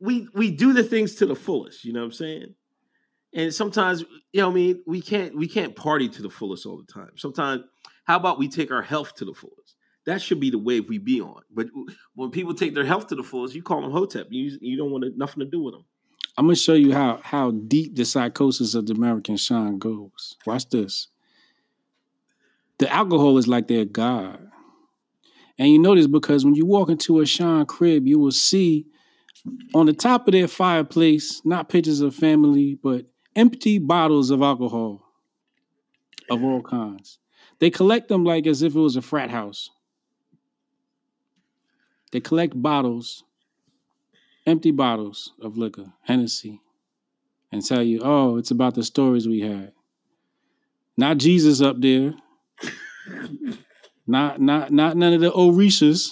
we do the things to the fullest. You know what I'm saying? And sometimes, you know what I mean, we can't party to the fullest all the time. Sometimes, how about we take our health to the fullest? That should be the wave we be on. But when people take their health to the fullest, you call them Hotep. You don't want nothing to do with them. I'm going to show you how deep the psychosis of the American Shine goes. Watch this. The alcohol is like their god. And you know this because when you walk into a Shine crib, you will see on the top of their fireplace, not pictures of family, but empty bottles of alcohol of all kinds. They collect them like as if it was a frat house. They collect bottles empty bottles of liquor, Hennessy, and tell you, oh, it's about the stories we had. Not Jesus up there. Not none of the Orishas,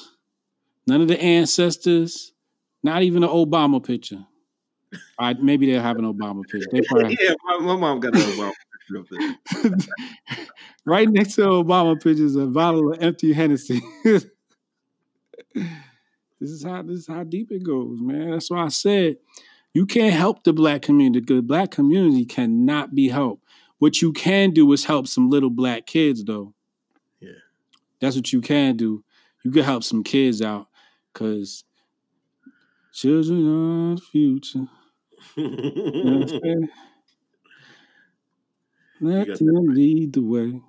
none of the ancestors, not even an Obama picture. Maybe they'll have an Obama picture. They probably... Yeah, my mom got an Obama picture up there. Right next to Obama picture is a bottle of empty Hennessy. This is how deep it goes, man. That's why I said you can't help the black community. The black community cannot be helped. What you can do is help some little black kids, though. Yeah, that's what you can do. You can help some kids out, because children are the future. You know what I'm saying? Let them lead the way.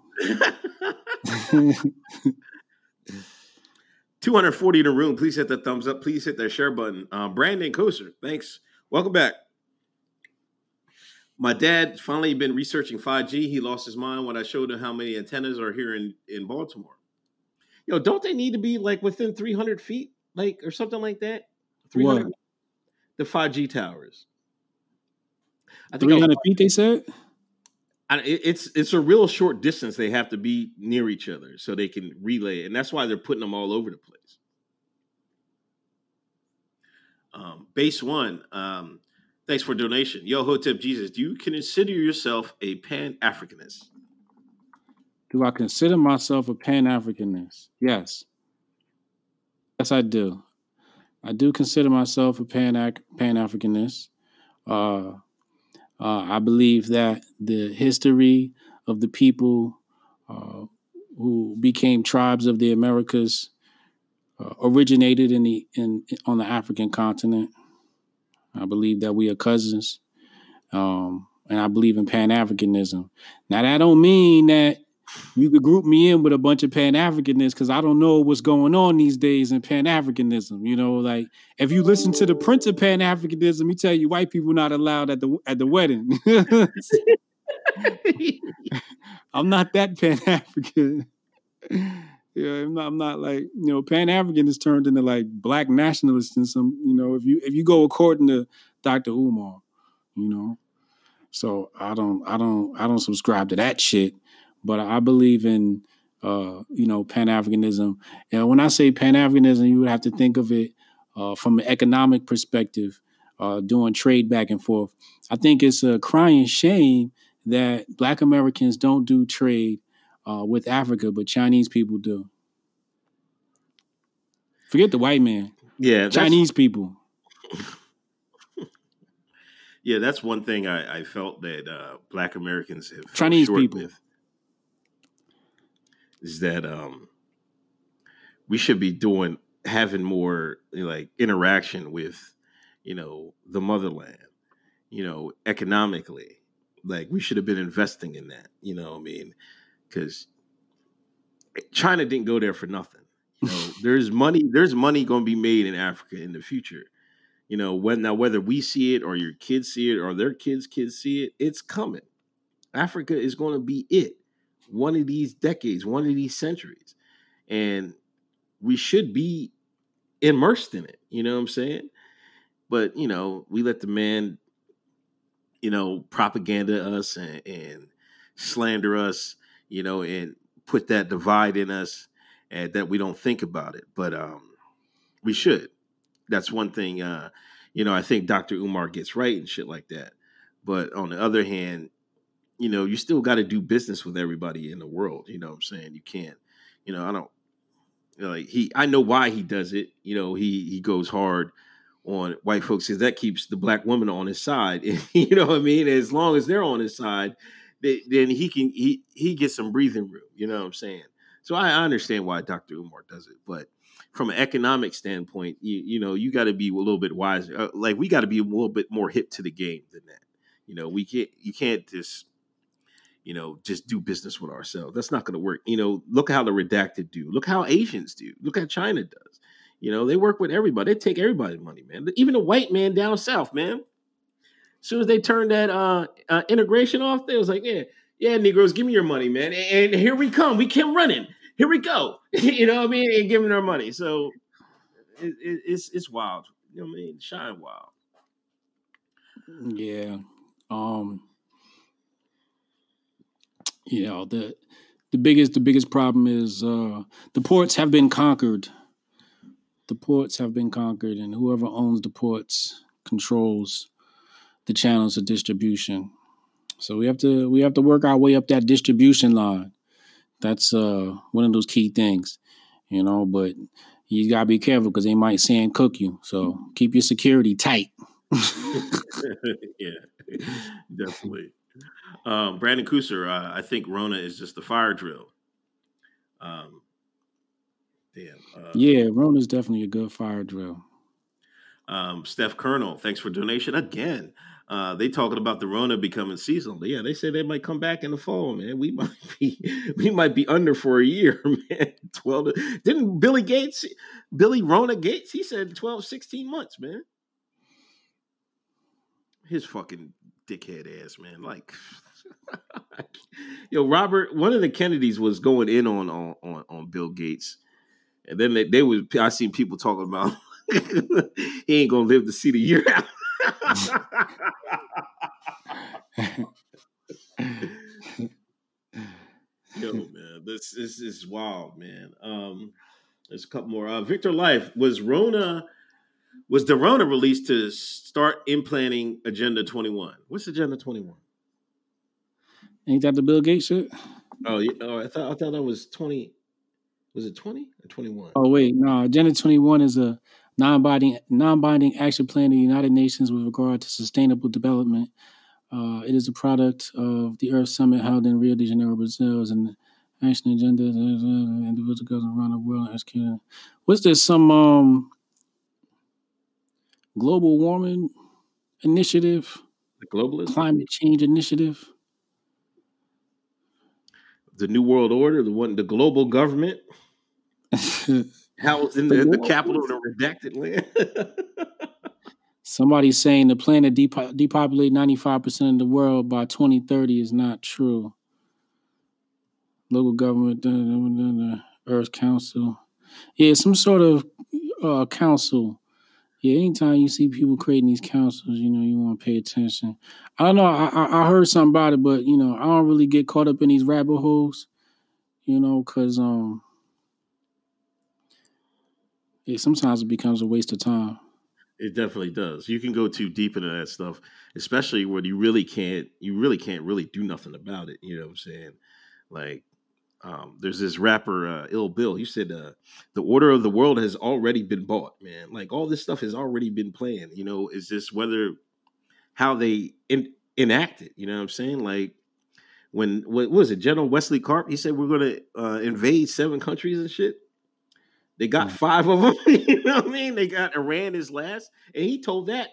240 in the room. Please hit that thumbs up. Please hit that share button. Brandon Koser, thanks. Welcome back. My dad finally been researching 5G. He lost his mind when I showed him how many antennas are here in Baltimore. Yo, don't they need to be like within 300 feet, like or something like that? 300. What? The 5G towers. I think 300 feet. They said. It's a real short distance. They have to be near each other so they can relay, and that's why they're putting them all over the place. Base One, thanks for donation. Yo, Hotep Jesus, do you consider yourself a Pan-Africanist? Do I consider myself a Pan-Africanist? Yes. Yes, I do. I do consider myself a Pan-Africanist. I believe that the history of the people who became tribes of the Americas originated on the African continent. I believe that we are cousins, and I believe in Pan-Africanism. Now, that don't mean that you could group me in with a bunch of Pan-Africanists, because I don't know what's going on these days in Pan-Africanism. You know, like if you listen to the Prince of Pan-Africanism, he tell you white people not allowed at the wedding. I'm not that Pan-African. Yeah, I'm not like, you know, Pan-African is turned into like black nationalists and some, you know, if you go according to Dr. Umar, you know. So I don't subscribe to that shit. But I believe in, you know, Pan-Africanism. And when I say Pan-Africanism, you would have to think of it from an economic perspective, doing trade back and forth. I think it's a crying shame that Black Americans don't do trade with Africa, but Chinese people do. Forget the white man. Yeah, Chinese people. Yeah, that's one thing I felt that Black Americans have. Chinese people. Is that we should be having more like interaction with, you know, the motherland, you know, economically. Like we should have been investing in that, you know what I mean? Because China didn't go there for nothing. You know, there's money going to be made in Africa in the future. You know, whether we see it or your kids see it or their kids see it, it's coming. Africa is going to be it. One of these decades, one of these centuries, and we should be immersed in it. You know what I'm saying? But, you know, we let the man, you know, propaganda us and slander us, you know, and put that divide in us and that we don't think about it. But we should. That's one thing, you know, I think Dr. Umar gets right and shit like that. But on the other hand, you know, you still got to do business with everybody in the world. You know what I'm saying? You can't, you know, I don't, you know, like I know why he does it. You know, he goes hard on white folks because that keeps the black women on his side. And, you know what I mean? As long as they're on his side, then he gets some breathing room. You know what I'm saying? So I understand why Dr. Umar does it. But from an economic standpoint, you know, you got to be a little bit wiser. Like we got to be a little bit more hip to the game than that. You know, you can't just, you know, just do business with ourselves. That's not going to work. You know, look how the redacted do. Look how Asians do. Look how China does. You know, they work with everybody. They take everybody's money, man. Even the white man down south, man. As soon as they turned that integration off, they was like, yeah, Negroes, give me your money, man. And here we come. We kept running. Here we go. You know what I mean? And giving our money. So it's wild. you know what I mean, shine wild. Yeah. You know, the biggest problem is the ports have been conquered. The ports have been conquered, and whoever owns the ports controls the channels of distribution. So we have to work our way up that distribution line. That's one of those key things, you know, but you got to be careful because they might sand cook you. So keep your security tight. Yeah, definitely. Brandon Cooser, I think Rona is just the fire drill. Damn. Yeah, Rona's definitely a good fire drill. Steph Colonel, thanks for donation again. They talking about the Rona becoming seasonal. Yeah, they say they might come back in the fall, man. We might be under for a year, man. 12. Didn't Billy Rona Gates? He said 12, 16 months, man. His fucking dickhead ass, man. Like, yo, Robert. One of the Kennedys was going in on Bill Gates, and then they was. I seen people talking about he ain't gonna live to see the year out. Yo, man, this is wild, man. There's a couple more. Victor Life, was the Rona released to start implanting Agenda 21? What's Agenda 21? Ain't that the Bill Gates shit? Oh, yeah. Oh, I thought that was 20. Was it 20 or 21? Oh wait, no. Agenda 21 is a non-binding action plan of the United Nations with regard to sustainable development. It is a product of the Earth Summit held in Rio de Janeiro, Brazil, and the action agenda individual governments around the world. Was there some global warming initiative? The globalist climate change initiative? The New World Order, the global government. How it's in the capital of the redacted land. Somebody's saying the plan to depopulate 95% of the world by 2030 is not true. Local government, the Earth Council. Yeah, some sort of council. Yeah, anytime you see people creating these councils, you know, you want to pay attention. I don't know. I heard something about it, but, you know, I don't really get caught up in these rabbit holes, you know, because... sometimes it becomes a waste of time. It definitely does. You can go too deep into that stuff, especially when you really can't really do nothing about it. You know what I'm saying? Like, there's this rapper, Ill Bill. He said, the order of the world has already been bought, man. Like, all this stuff has already been planned. You know, it's just how they enact it. You know what I'm saying? Like, what was it? General Wesley Karp, he said, we're going to invade 7 countries and shit. They got 5 of them. You know what I mean? They got Iran is last. And he told that.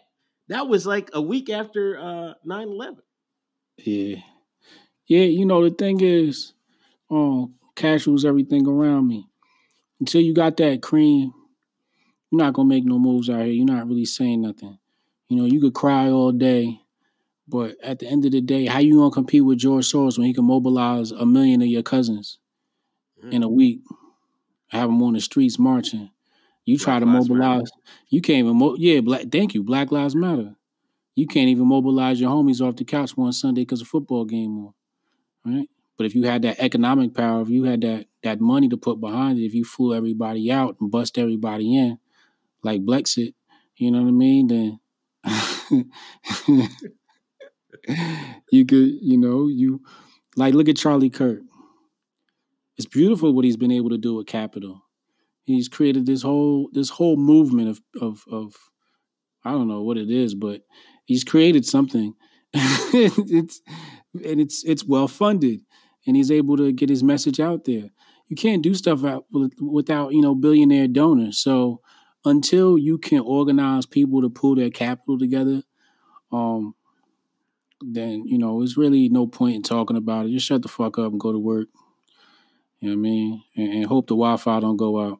That was like a week after 9/11. Yeah. Yeah, you know, the thing is, cash rules everything around me. Until you got that cream, you're not going to make no moves out here. You're not really saying nothing. You know, you could cry all day. But at the end of the day, how you going to compete with George Soros when he can mobilize 1 million of your cousins in a week? Have them on the streets marching. You try to mobilize. Matter. You can't even. Thank you. Black Lives Matter. You can't even mobilize your homies off the couch one Sunday because a football game on. Right. But if you had that economic power, if you had that money to put behind it, if you flew everybody out and bust everybody in, like Blexit, you know what I mean? Then you could, you know, you like look at Charlie Kirk. It's beautiful what he's been able to do with capital. He's created this whole movement of I don't know what it is, but he's created something. it's well funded, and he's able to get his message out there. You can't do stuff out without, you know, billionaire donors. So until you can organize people to pull their capital together, then, you know, it's really no point in talking about it. Just shut the fuck up and go to work. You know what I mean? And hope the Wi-Fi don't go out.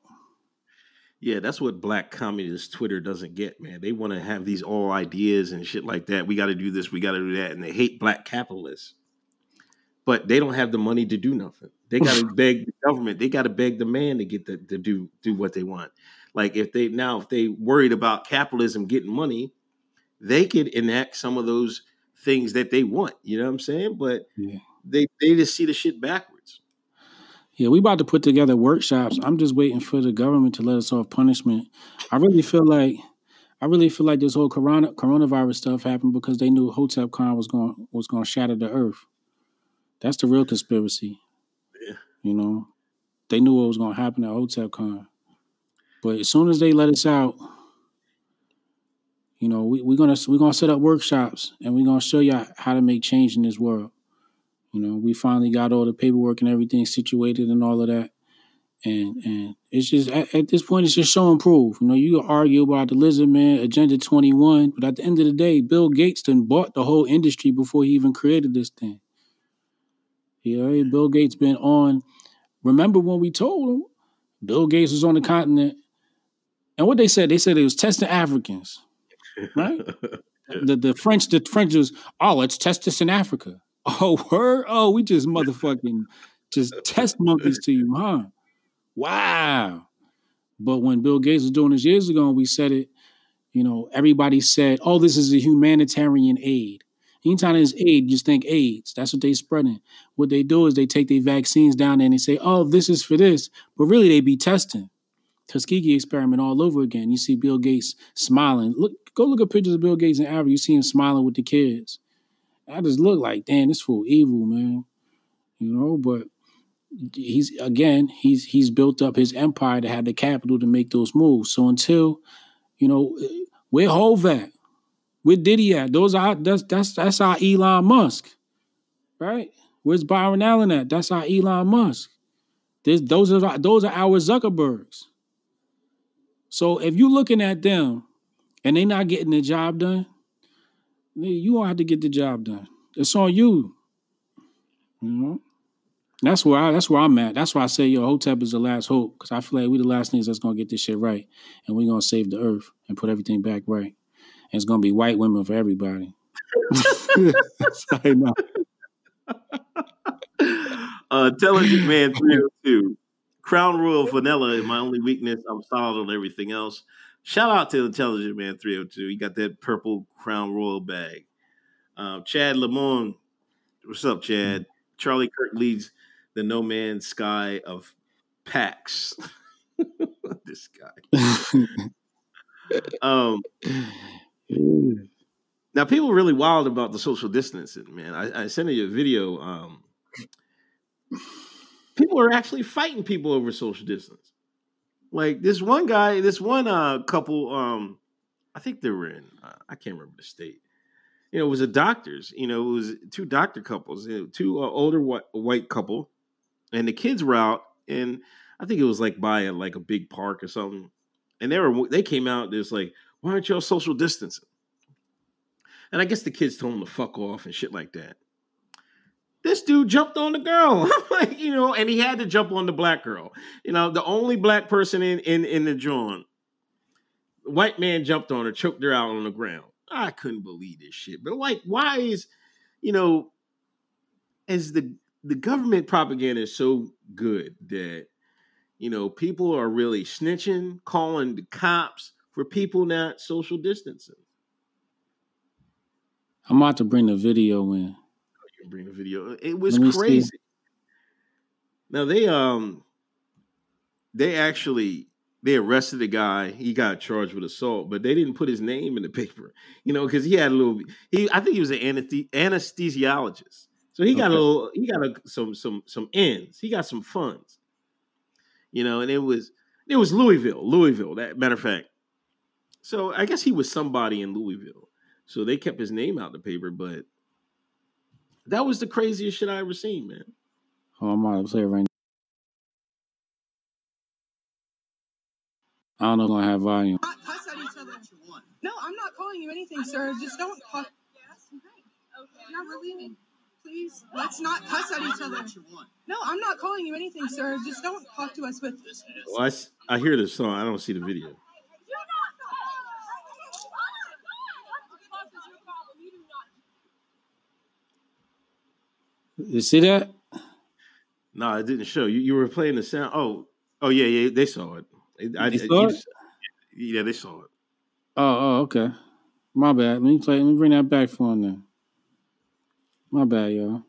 Yeah, that's what black communist Twitter doesn't get, man. They want to have these all ideas and shit like that. We got to do this. We got to do that. And they hate black capitalists. But they don't have the money to do nothing. They got to beg the government. They got to beg the man to get to do what they want. Like if they worried about capitalism getting money, they could enact some of those things that they want. You know what I'm saying? But yeah, they just see the shit backwards. Yeah, we about to put together workshops. I'm just waiting for the government to let us off punishment. I really feel like this whole coronavirus stuff happened because they knew Hotep Khan was going to shatter the earth. That's the real conspiracy. Yeah. You know, they knew what was going to happen at Hotep Khan. But as soon as they let us out, you know, we're gonna set up workshops and we're gonna show y'all how to make change in this world. You know, we finally got all the paperwork and everything situated and all of that. And it's just, at this point, it's just show and prove. You know, you argue about the lizard man, Agenda 21, but at the end of the day, Bill Gates done bought the whole industry before he even created this thing. You know, Bill Gates been on. Remember when we told him Bill Gates was on the continent, and what they said it was testing Africans, right? the French was, oh, let's test this in Africa. Oh, her? Oh, we just motherfucking just test monkeys to you, huh? Wow. But when Bill Gates was doing this years ago and we said it, you know, everybody said, oh, this is a humanitarian aid. Anytime there's aid, just think AIDS. That's what they spreading. What they do is they take their vaccines down there and they say, oh, this is for this. But really, they be testing. Tuskegee experiment all over again. You see Bill Gates smiling. Go look at pictures of Bill Gates in Africa. You see him smiling with the kids. I just look like, damn, this fool evil, man. You know, but he's built up his empire to have the capital to make those moves. So until, you know, where Hov at? Where Diddy at? That's our Elon Musk, right? Where's Byron Allen at? That's our Elon Musk. Those are our Zuckerbergs. So if you're looking at them and they're not getting the job done, you won't have to get the job done. It's on you. You know? That's where I'm at. That's why I say, yo, Hotep is the last hope, because I feel like we the last things that's going to get this shit right, and we're going to save the earth and put everything back right. And it's going to be white women for everybody. Sorry, no. Intelligent Man 302. Crown Royal Vanilla is my only weakness. I'm solid on everything else. Shout out to Intelligent Man 302. He got that purple Crown Royal bag. Chad Lamont. What's up, Chad? Charlie Kirk leads the no man's sky of PAX. This guy. Now, people are really wild about the social distancing, man. I sent you a video. People are actually fighting people over social distance. Like this one guy, this one couple, I think they were in, I can't remember the state. You know, it was a doctor's, you know, it was two doctor couples, you know, two older white couple, and the kids were out, and I think it was like by a big park or something. And they came out, there's like, why aren't y'all social distancing? And I guess the kids told them to fuck off and shit like that. This dude jumped on the girl, like, you know, and he had to jump on the black girl. You know, the only black person in the joint. The white man jumped on her, choked her out on the ground. I couldn't believe this shit. But like, why is, you know, as the government propaganda is so good that, you know, people are really snitching, calling the cops for people not social distancing. I'm about to bring the video in. You can bring the video. It was crazy. See. Now they arrested a guy. He got charged with assault, but they didn't put his name in the paper, you know, because he had a little. I think he was an anesthesiologist, so he got some ends. He got some funds, you know. And it was Louisville. That matter of fact, so I guess he was somebody in Louisville, so they kept his name out of the paper. But that was the craziest shit I ever seen, man. Oh, I'm about to play it right now. I don't know if I'm gonna have volume. Cuss at each other. No, I'm not calling you anything, sir. Just don't cuss. Yeah, we're leaving. Please, let's not cuss at each other. No, I'm not calling you anything, sir. Just don't talk to us with. Well, I hear this song. I don't see the video. You see that? No, it didn't show. You were playing the sound. Oh, yeah, they saw it. I, they saw it? Yeah, they saw it. Oh, okay. My bad. Let me bring that back for him then. My bad, y'all.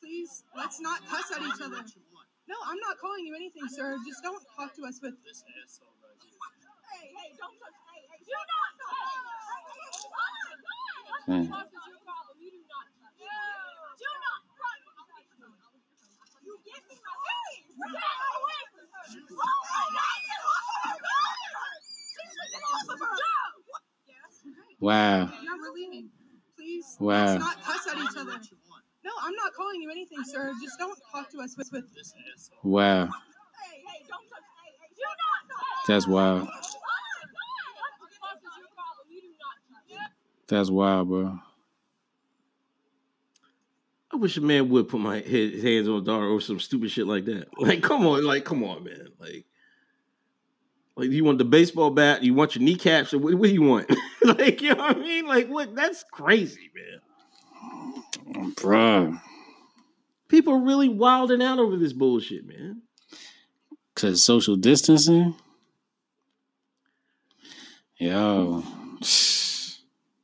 Please, let's not cuss at each other. No, I'm not calling you anything, sir. Just don't talk to us with this asshole right here. Hey, don't touch. Hey, do not touch. Oh my God. This is your problem. You do not touch. Do not touch. You give me my face. Get away from her. Oh my God. She's looking off of her. Wow. We're leaving. Please, let's not cuss at each other. No, I'm not calling you anything, sir. Just don't talk to us with this asshole. Wow. Hey, don't touch. Hey, do not touch. That's wild. That's wild, bro. I wish a man would put his hands on a daughter or some stupid shit like that. Come on, man. Like, you want the baseball bat? You want your kneecaps? Or what do you want? You know what I mean? What? That's crazy, man. Bruh. People are really wilding out over this bullshit, man. Because social distancing? Yo.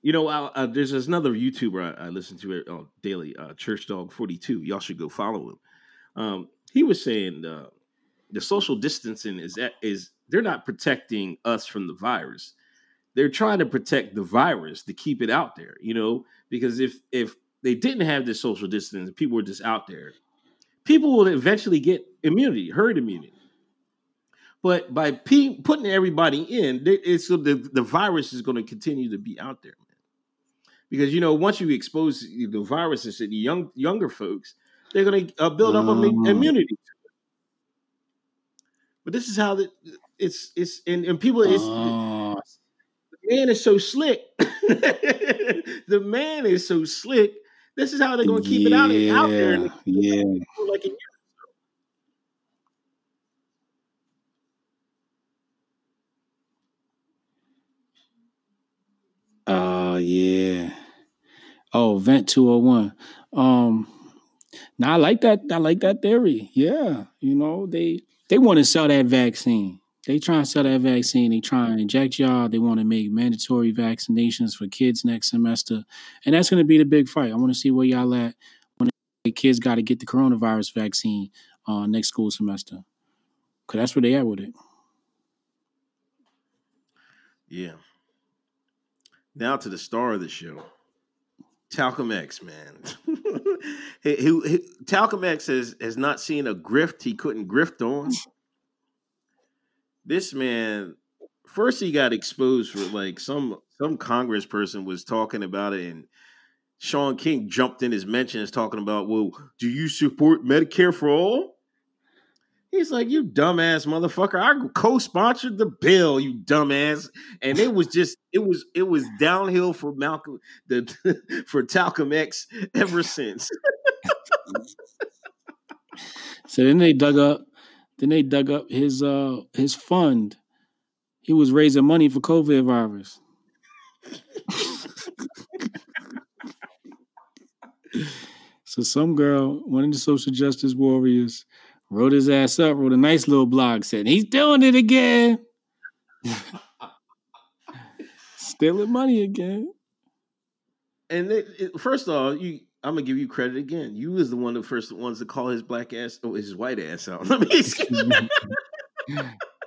You know, there's another YouTuber I listen to daily, Church Dog 42. Y'all should go follow him. He was saying the social distancing is they're not protecting us from the virus. They're trying to protect the virus to keep it out there, you know, because if they didn't have this social distance, people were just out there, people would eventually get immunity, herd immunity. But by putting everybody in, the virus is going to continue to be out there, man. Because, you know, once you expose the viruses to the younger folks, they're going to build up immunity. But this is how it's and people is. The man is so slick. The man is so slick. This is how they're going to keep it out there. And yeah. Oh, yeah. Oh, Vent 201. Now, I like that theory. Yeah. You know, they want to sell that vaccine. They try and sell that vaccine. They try and inject y'all. They want to make mandatory vaccinations for kids next semester. And that's going to be the big fight. I want to see where y'all at when the kids got to get the coronavirus vaccine next school semester. Because that's where they at with it. Yeah. Now to the star of the show. Talcum X, man. Talcum X has not seen a grift he couldn't grift on. This man, first he got exposed for some congressperson was talking about it, and Sean King jumped in his mentions talking about, well, do you support Medicare for all? He's like, you dumbass motherfucker. I co-sponsored the bill, you dumbass. And it was just it was downhill for Talcum X ever since. So then they dug up his fund. He was raising money for COVID virus. So some girl, one of the social justice warriors, wrote his ass up, wrote a nice little blog saying, he's doing it again. Stealing money again. And first of all, I'm gonna give you credit again. You was the first ones to call his black ass or his white ass out.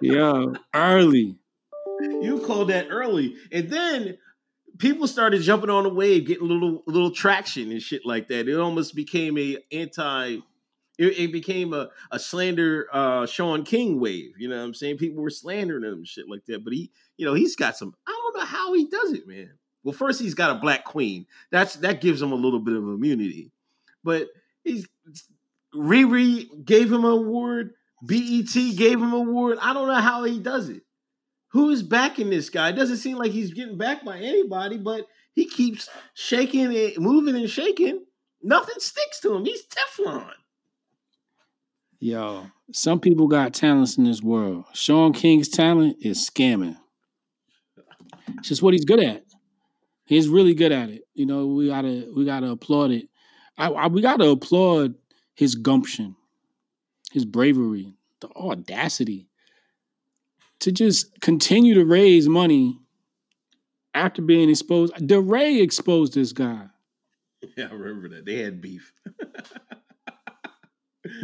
Yeah, early. You called that early, and then people started jumping on the wave, getting little traction and shit like that. It almost became a slander Sean King wave. You know what I'm saying? People were slandering him and shit like that. But he, you know, he's got some. I don't know how he does it, man. Well, first he's got a black queen. That gives him a little bit of immunity. But Riri gave him an award. BET gave him an award. I don't know how he does it. Who is backing this guy? It doesn't seem like he's getting backed by anybody, but he keeps shaking and moving and shaking. Nothing sticks to him. He's Teflon. Yo, some people got talents in this world. Sean King's talent is scamming. It's just what he's good at. He's really good at it. You know, we gotta applaud it. We gotta applaud his gumption, his bravery, the audacity to just continue to raise money after being exposed. DeRay exposed this guy. Yeah, I remember that. They had beef.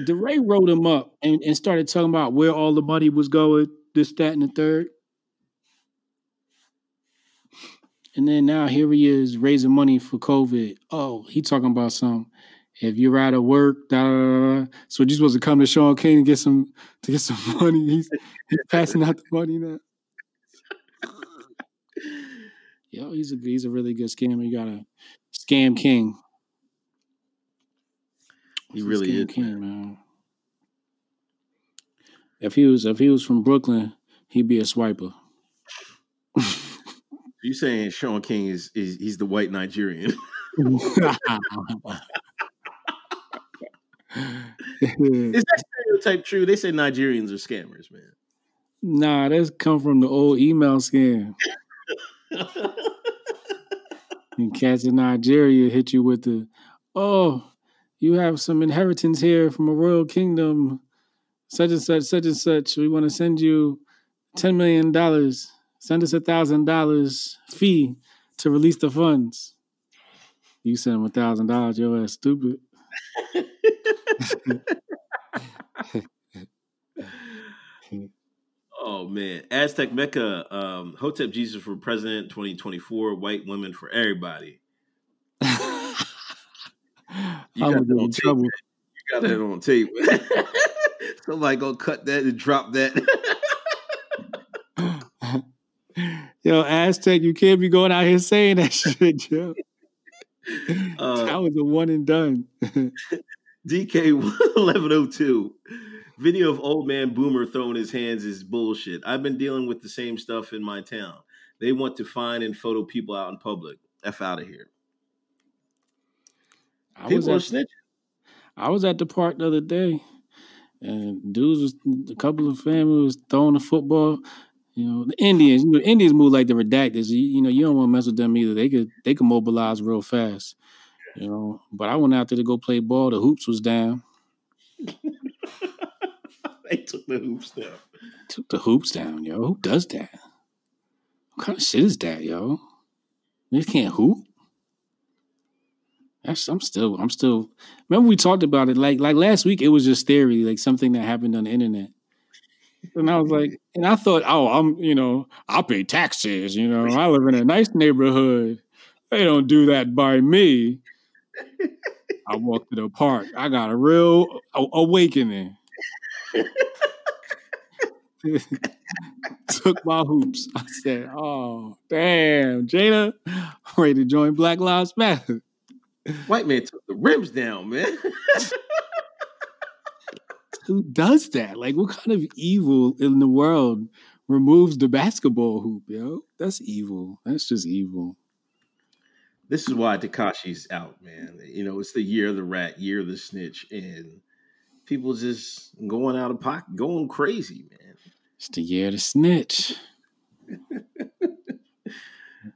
DeRay wrote him up and started talking about where all the money was going, this, that, and the third. And then now here he is raising money for COVID. Oh, he talking about something. If you're out of work, da, da, da, da. So you supposed to come to Sean King and get some money. He's passing out the money now. Yo, he's a really good scammer. You gotta scam King. He really is, man. If he was from Brooklyn, he'd be a swiper. You saying Sean King is he's the white Nigerian? Is that stereotype true? They say Nigerians are scammers, man. Nah, that's come from the old email scam. And cats in Nigeria hit you with the, oh, you have some inheritance here from a royal kingdom, such and such, such and such. We want to send you $10 million. Send us $1,000 fee to release the funds. You send them $1,000, your ass stupid. Oh man, Aztec Mecca, Hotep Jesus for president 2024, white women for everybody. You got that on tape. Somebody gonna cut that and drop that. Yo, Aztec, you can't be going out here saying that shit, yo. That was a one and done. DK 1102. Video of old man Boomer throwing his hands is bullshit. I've been dealing with the same stuff in my town. They want to find and photo people out in public. F out of here. People are snitching. I was at the park the other day, and dudes, a couple of families throwing a football. You know, the Indians move like the redactors. You know, you don't want to mess with them either. They could mobilize real fast. You know, but I went out there to go play ball. The hoops was down. They took the hoops down. Took the hoops down, yo. Who does that? What kind of shit is that, yo? They can't hoop. I'm still. Remember we talked about it like last week. It was just theory, like something that happened on the internet. And I was like, and I thought, oh, I pay taxes, I live in a nice neighborhood. They don't do that by me. I walked to the park. I got a real awakening. Took my hoops. I said, oh, damn, Jada, I'm ready to join Black Lives Matter. White man took the rims down, man. Who does that? Like, what kind of evil in the world removes the basketball hoop, yo? That's evil. That's just evil. This is why Takashi's out, man. You know, it's the year of the rat, year of the snitch, and people just going out of pocket, going crazy, man. It's the year of the snitch.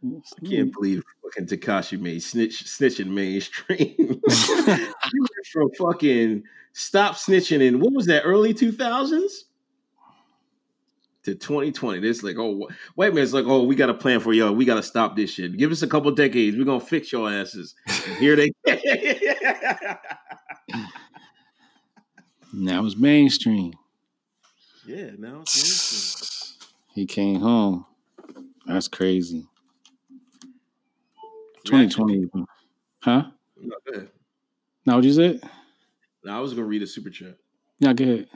I can't believe fucking Tekashi made snitching mainstream. He went from fucking stop snitching in, what was that, early 2000s? To 2020. It's like, oh, white man's like, oh, we got a plan for y'all. We got to stop this shit. Give us a couple decades. We're going to fix your asses. And here they Now it's mainstream. Yeah, now it's mainstream. He came home. That's crazy. 2020, huh? No, go ahead. Now, what'd you say? No, I was gonna read a super chat. Yeah, go ahead.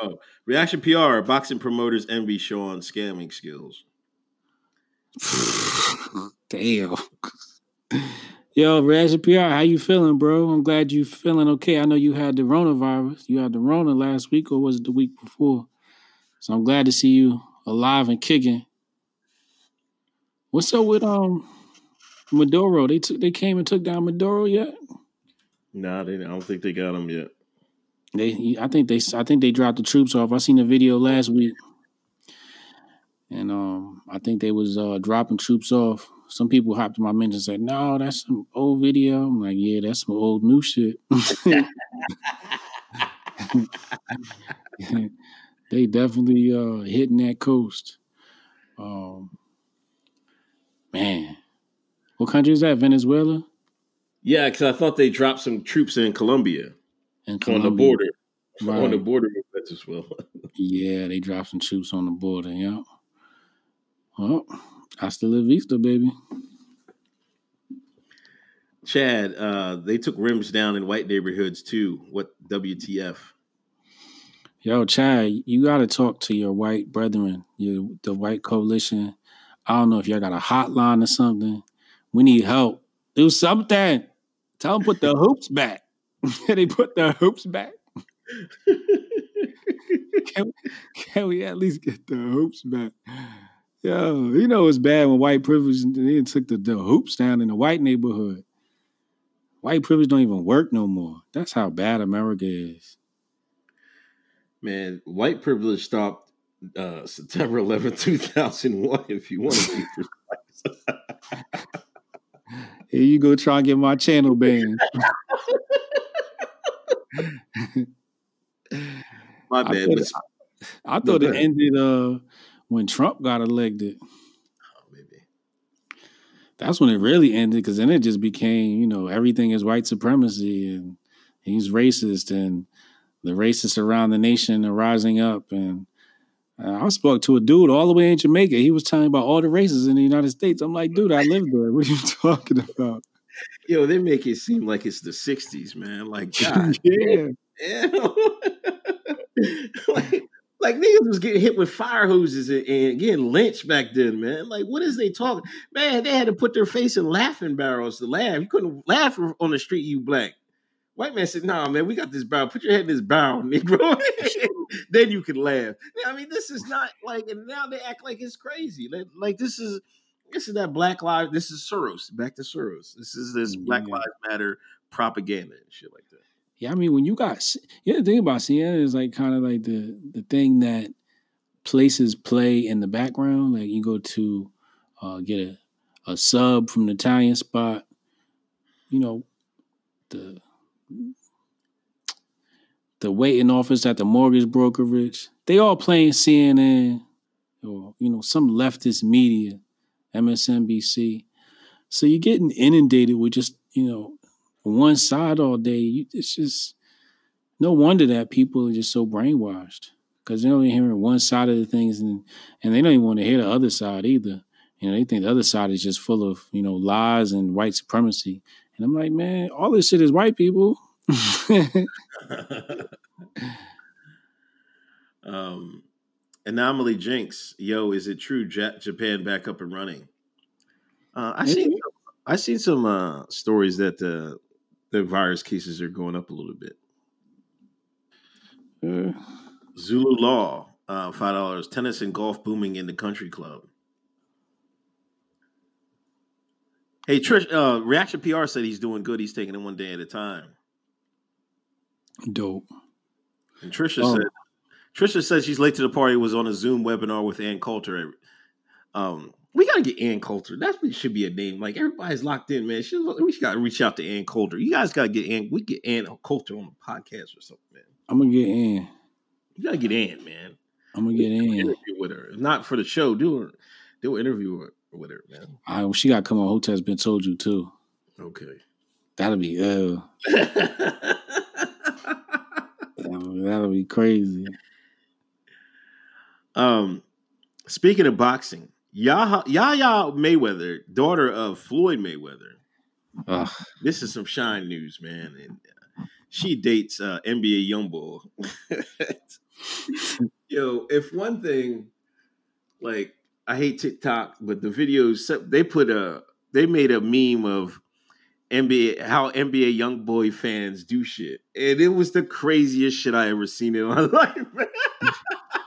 Oh, Reaction PR, boxing promoters envy Sean scamming skills. Damn. Yo, Reaction PR, how you feeling, bro? I'm glad you feeling okay. I know you had the coronavirus. You had the Rona last week, or was it the week before? So I'm glad to see you alive and kicking. What's up with Maduro? They came and took down Maduro yet? Nah, I don't think they got him yet. I think they dropped the troops off. I seen a video last week, and I think they was dropping troops off. Some people hopped in my mentions and said, "No, that's some old video." I'm like, "Yeah, that's some old new shit." They definitely hitting that coast. Man, what country is that? Venezuela? Yeah, because I thought they dropped some troops in Colombia. On the border. Right. On the border with Venezuela. Yeah, they dropped some troops on the border, yeah. Well, hasta la vista, baby. Chad, they took rims down in white neighborhoods too. What WTF? Yo, Chad, you got to talk to your white brethren, the white coalition. I don't know if y'all got a hotline or something. We need help. Do something. Tell them put the hoops back. They put the hoops back. Can we at least get the hoops back? Yo, you know it's bad when white privilege, they took the hoops down in the white neighborhood. White privilege don't even work no more. That's how bad America is. Man, white privilege stopped September 11, 2001, if you want to be precise. Here you go, try and get my channel banned. My bad. I thought it ended when Trump got elected. That's when it really ended, because then it just became, everything is white supremacy and he's racist and the racists around the nation are rising up. And I spoke to a dude all the way in Jamaica. He was telling me about all the races in the United States. I'm like, dude, I live there. What are you talking about? Yo, they make it seem like it's the 60s, man. Like, God. Yeah. Like niggas was getting hit with fire hoses and getting lynched back then, man. Like, what is they talking? Man, they had to put their face in laughing barrels to laugh. You couldn't laugh on the street, you black. White man said, nah, man, we got this barrel. Put your head in this barrel, Negro. Then you can laugh. I mean, this is not like, and now they act like it's crazy. Like this is that Black Lives, this is Soros, back to Soros. This is this Black Lives Matter propaganda and shit like that. Yeah, I mean, when you got... the thing about CNN is like kind of like the thing that places play in the background. Like you go to get a sub from an Italian spot. The waiting office at the mortgage brokerage. They all playing CNN or, some leftist media, MSNBC. So you're getting inundated with just, one side all day. It's just no wonder that people are just so brainwashed, because they're only hearing one side of the things and they don't even want to hear the other side either. They think the other side is just full of, lies and white supremacy. And I'm like, man, all this shit is white people. Anomaly Jinx. Yo, is it true Japan back up and running? I seen some stories that the virus cases are going up a little bit. Zulu Law, $5. Tennis and golf booming in the country club. Hey, Trish, Reaction PR said he's doing good. He's taking it one day at a time. Dope. And Trisha said she's late to the party, was on a Zoom webinar with Ann Coulter. We got to get Ann Coulter. That should be a name. Like, everybody's locked in, man. We got to reach out to Ann Coulter. You guys got to get Ann. We get Ann Coulter on the podcast or something, man. I'm going to get Ann. You got to get Ann, man. I'm going to get Ann. Interview with her. If not for the show, do an interview with her, man. All right, well, she got to come on Hotez Been Told You, too. Okay. That'll be, that'll be crazy. Speaking of boxing, Yaya Mayweather, daughter of Floyd Mayweather. Ugh. This is some shine news, man. And she dates NBA Youngboy. Yo, if one thing, like, I hate TikTok, but the videos they made a meme of how NBA Youngboy fans do shit, and it was the craziest shit I ever seen in my life, man.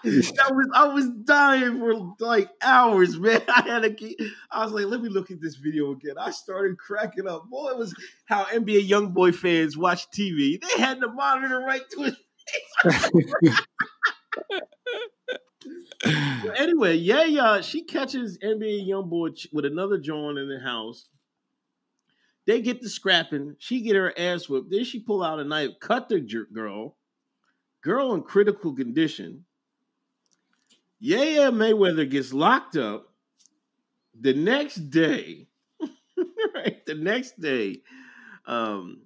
I was dying for like hours, man. I was like, let me look at this video again. I started cracking up. Boy, it was how NBA Youngboy fans watch TV. They had the monitor right to his face. Well, anyway, she catches NBA Youngboy with another John in the house. They get to scrapping. She get her ass whipped. Then she pull out a knife, cut the girl. Girl in critical condition. Yaya Mayweather gets locked up. The next day, right? The next day, you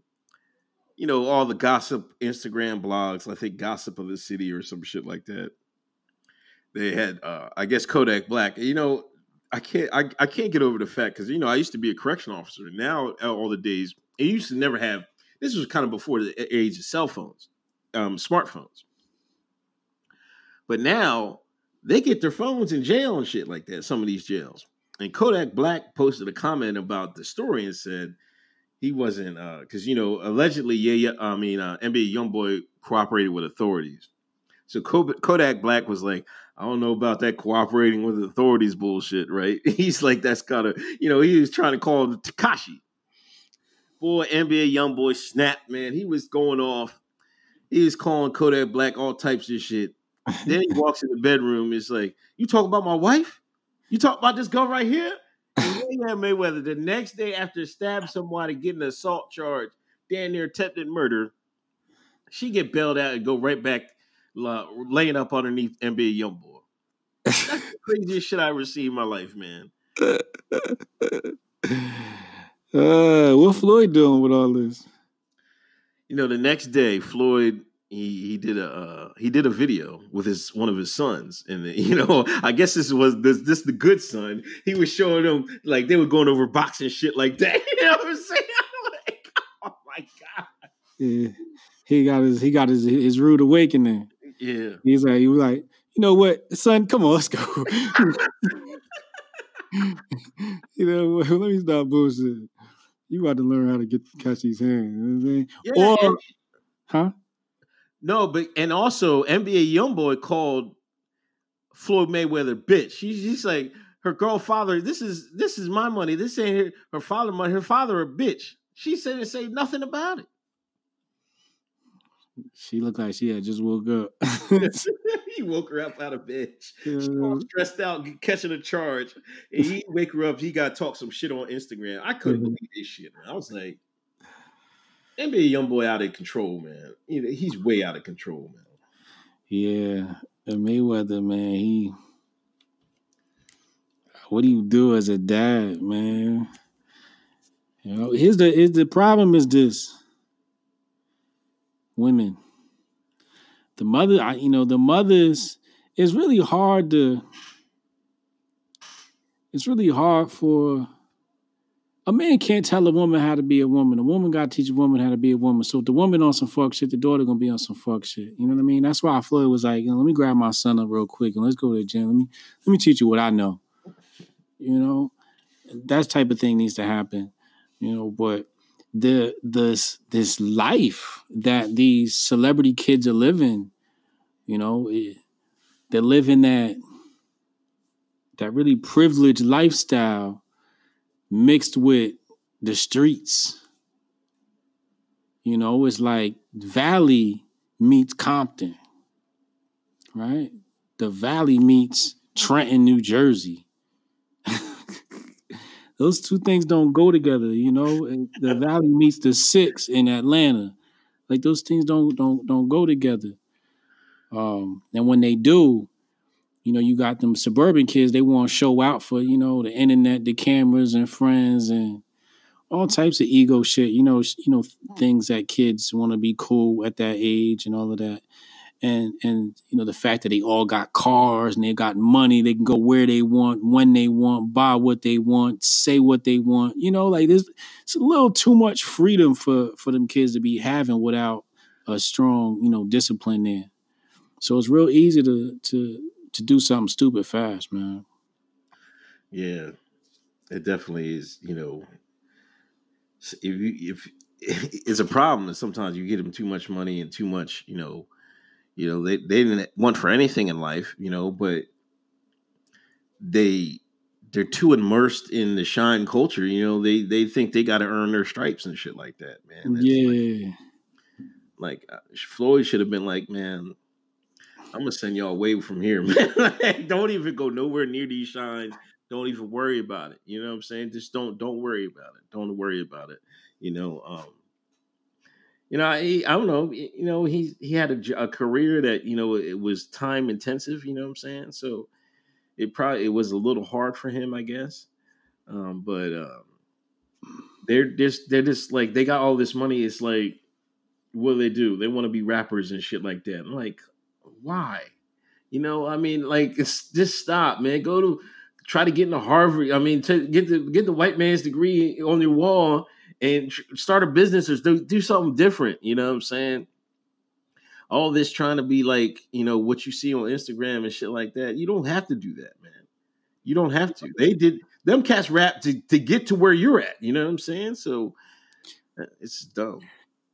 know, all the gossip, Instagram blogs, I think Gossip of the City or some shit like that. They had, I guess, Kodak Black. You know, I can't get over the fact, because, you know, I used to be a correction officer. Now, all the days, and you used to never have, this was kind of before the age of cell phones, smartphones. But now, they get their phones in jail and shit like that, some of these jails. And Kodak Black posted a comment about the story and said, he wasn't, because, you know, allegedly, NBA YoungBoy cooperated with authorities. So Kodak Black was like, I don't know about that cooperating with authorities bullshit, right? He's like, that's gotta, you know, he was trying to call him Tekashi. Boy, NBA YoungBoy snapped, man. He was going off. He was calling Kodak Black all types of shit. Then he walks in the bedroom. It's like, you talk about my wife? You talk about this girl right here? And Mayweather, the next day after stabbing somebody, getting an assault charge, damn near attempted murder, she get bailed out and go right back laying up underneath NBA YoungBoy. That's the craziest shit I ever seen in my life, man. What Floyd doing with all this? You know, the next day, Floyd he did a video with one of his sons, and you know, I guess this was the good son. He was showing them, like, they were going over boxing shit like that. You know what I'm saying? Like, oh my god. Yeah. He got his rude awakening. Yeah. He was like, you know what, son, come on, let's go. You know what? Let me stop bullshit. You about to learn how to catch these hands. You know what I'm saying? Yeah, or huh? No, but and also NBA YoungBoy called Floyd Mayweather bitch. She's like, her girl father. This is my money. This ain't her father money. Her father a bitch. She said and say nothing about it. She looked like she had just woke up. He woke her up out of bed. She all stressed out, catching a charge. And he wake her up. He got to talk some shit on Instagram. I couldn't believe this shit, man. I was like, NBA YoungBoy out of control, man. You know, he's way out of control, man. Yeah. And Mayweather, man, what do you do as a dad, man? You know, here's the problem is this. Women. The mothers, it's really hard for, a man can't tell a woman how to be a woman. A woman got to teach a woman how to be a woman. So if the woman on some fuck shit, the daughter going to be on some fuck shit. You know what I mean? That's why Floyd was like, you know, let me grab my son up real quick and let's go to the gym. Let me teach you what I know. You know, that type of thing needs to happen. You know, but this life that these celebrity kids are living, you know, they're living that really privileged lifestyle mixed with the streets. You know, it's like Valley meets Compton, right? The Valley meets Trenton, New Jersey. Those two things don't go together, you know. And the Valley meets the Six in Atlanta. Like, those things don't go together. And when they do, you know, you got them suburban kids, they want to show out for, you know, the internet, the cameras and friends and all types of ego shit, you know, things that kids want to be cool at that age and all of that. And you know, the fact that they all got cars and they got money, they can go where they want, when they want, buy what they want, say what they want. You know, like, it's a little too much freedom for them kids to be having without a strong, you know, discipline there. So it's real easy to do something stupid fast, man. Yeah, it definitely is. You know, if it's a problem that sometimes you get them too much money and too much, you know. You know, they didn't want for anything in life, you know, but they're too immersed in the shine culture. You know, they think they got to earn their stripes and shit like that, man. That's yeah. Like Floyd should have been like, man, I'm going to send y'all away from here, man. Like, don't even go nowhere near these shines. Don't even worry about it. You know what I'm saying? Just don't worry about it. Don't worry about it. You know, You know, I don't know. You know, he had a career that, you know, it was time intensive. You know what I'm saying? So it was a little hard for him, I guess. They're just like, they got all this money. It's like, what do? They want to be rappers and shit like that. I'm like, why? You know, I mean, like, it's just stop, man. Try to get into Harvard. I mean, get the white man's degree on your wall. And start a business or do something different. You know what I'm saying? All this trying to be like, you know, what you see on Instagram and shit like that. You don't have to do that, man. You don't have to. They did. Them cats rap to get to where you're at. You know what I'm saying? So it's dumb.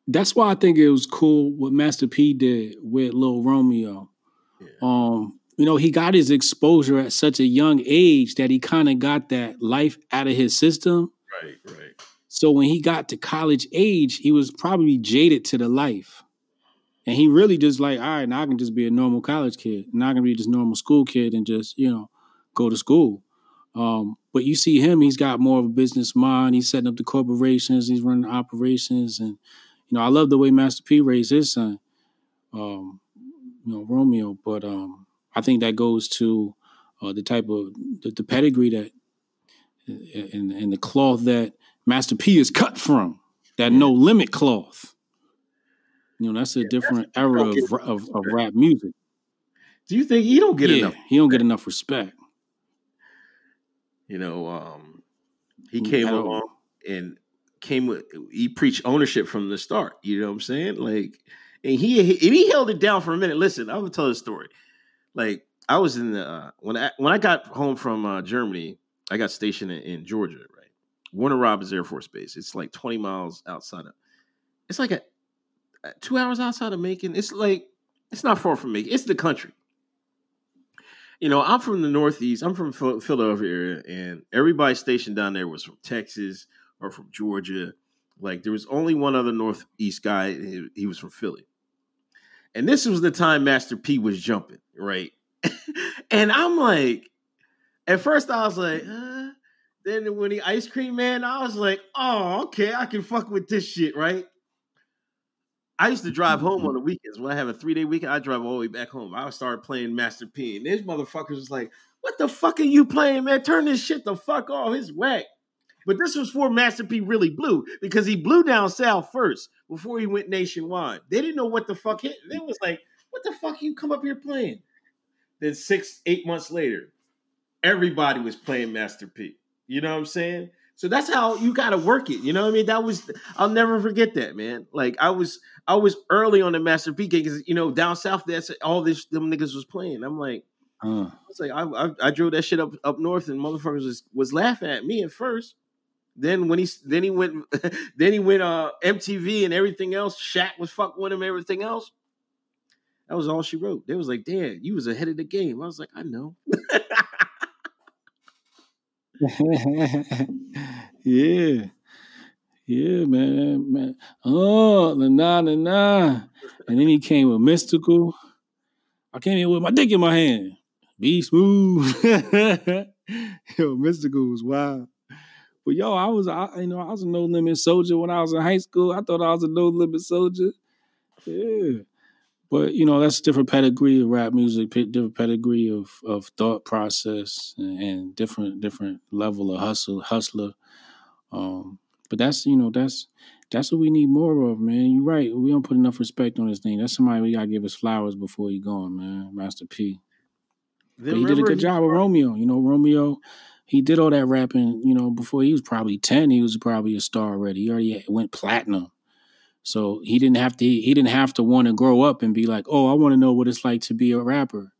That's why I think it was cool what Master P did with Lil Romeo. Yeah. You know, he got his exposure at such a young age that he kind of got that life out of his system. Right. So when he got to college age, he was probably jaded to the life. And he really just like, all right, now I can just be a normal college kid. Now I can be just normal school kid and just, you know, go to school. But you see him, he's got more of a business mind. He's setting up the corporations. He's running operations. And, you know, I love the way Master P raised his son, you know, Romeo. But I think that goes to the type of the pedigree that and the cloth that Master P is cut from, that no limit cloth. You know, that's a different era of rap music. Do you think he don't get enough? He don't get enough respect. You know, he came along and he preached ownership from the start. You know what I'm saying? Like, and he held it down for a minute. Listen, I'm gonna tell a story. Like, I was in the when I got home from Germany, I got stationed in Georgia, right? Warner Robins Air Force Base. It's like 20 miles outside of. It's like 2 hours outside of Macon. It's like, it's not far from Macon. It's the country. You know, I'm from the Northeast. I'm from Philadelphia area, and everybody stationed down there was from Texas or from Georgia. Like, there was only one other Northeast guy. He was from Philly, and this was the time Master P was jumping, right? And I'm like, at first I was like. Then when the Ice Cream Man, I was like, oh, okay, I can fuck with this shit, right? I used to drive home on the weekends. When I have a 3-day weekend, I drive all the way back home. I would start playing Master P. And these motherfuckers was like, what the fuck are you playing, man? Turn this shit the fuck off. It's whack. But this was before Master P really blew, because he blew down south first before he went nationwide. They didn't know what the fuck hit. They was like, what the fuck you come up here playing? Then 6-8 months later, everybody was playing Master P. You know what I'm saying? So that's how you got to work it. You know what I mean? I'll never forget that, man. Like, I was early on the Master P game because, you know, down south, that's all this them niggas was playing. I'm like, I drove that shit up north, and motherfuckers was laughing at me at first. Then when he went MTV and everything else. Shaq was fuck with him, everything else. That was all she wrote. They was like, damn, you was ahead of the game. I was like, I know. yeah, man. Oh, nah. And then he came with Mystical. I came in with my dick in my hand. Be smooth. Yo, Mystical was wild. But yo, I was a no limit soldier when I was in high school. I thought I was a no limit soldier. Yeah. But, you know, that's a different pedigree of rap music, different pedigree of thought process, and different level of hustler. But that's, you know, that's what we need more of, man. You're right. We don't put enough respect on this thing. That's somebody we got to give us flowers before he gone, man. Master P. But he did a good job with Romeo. You know, Romeo, he did all that rapping, you know, before he was probably 10. He was probably a star already. He already went platinum. So he didn't have to want to grow up and be like, oh, I want to know what it's like to be a rapper.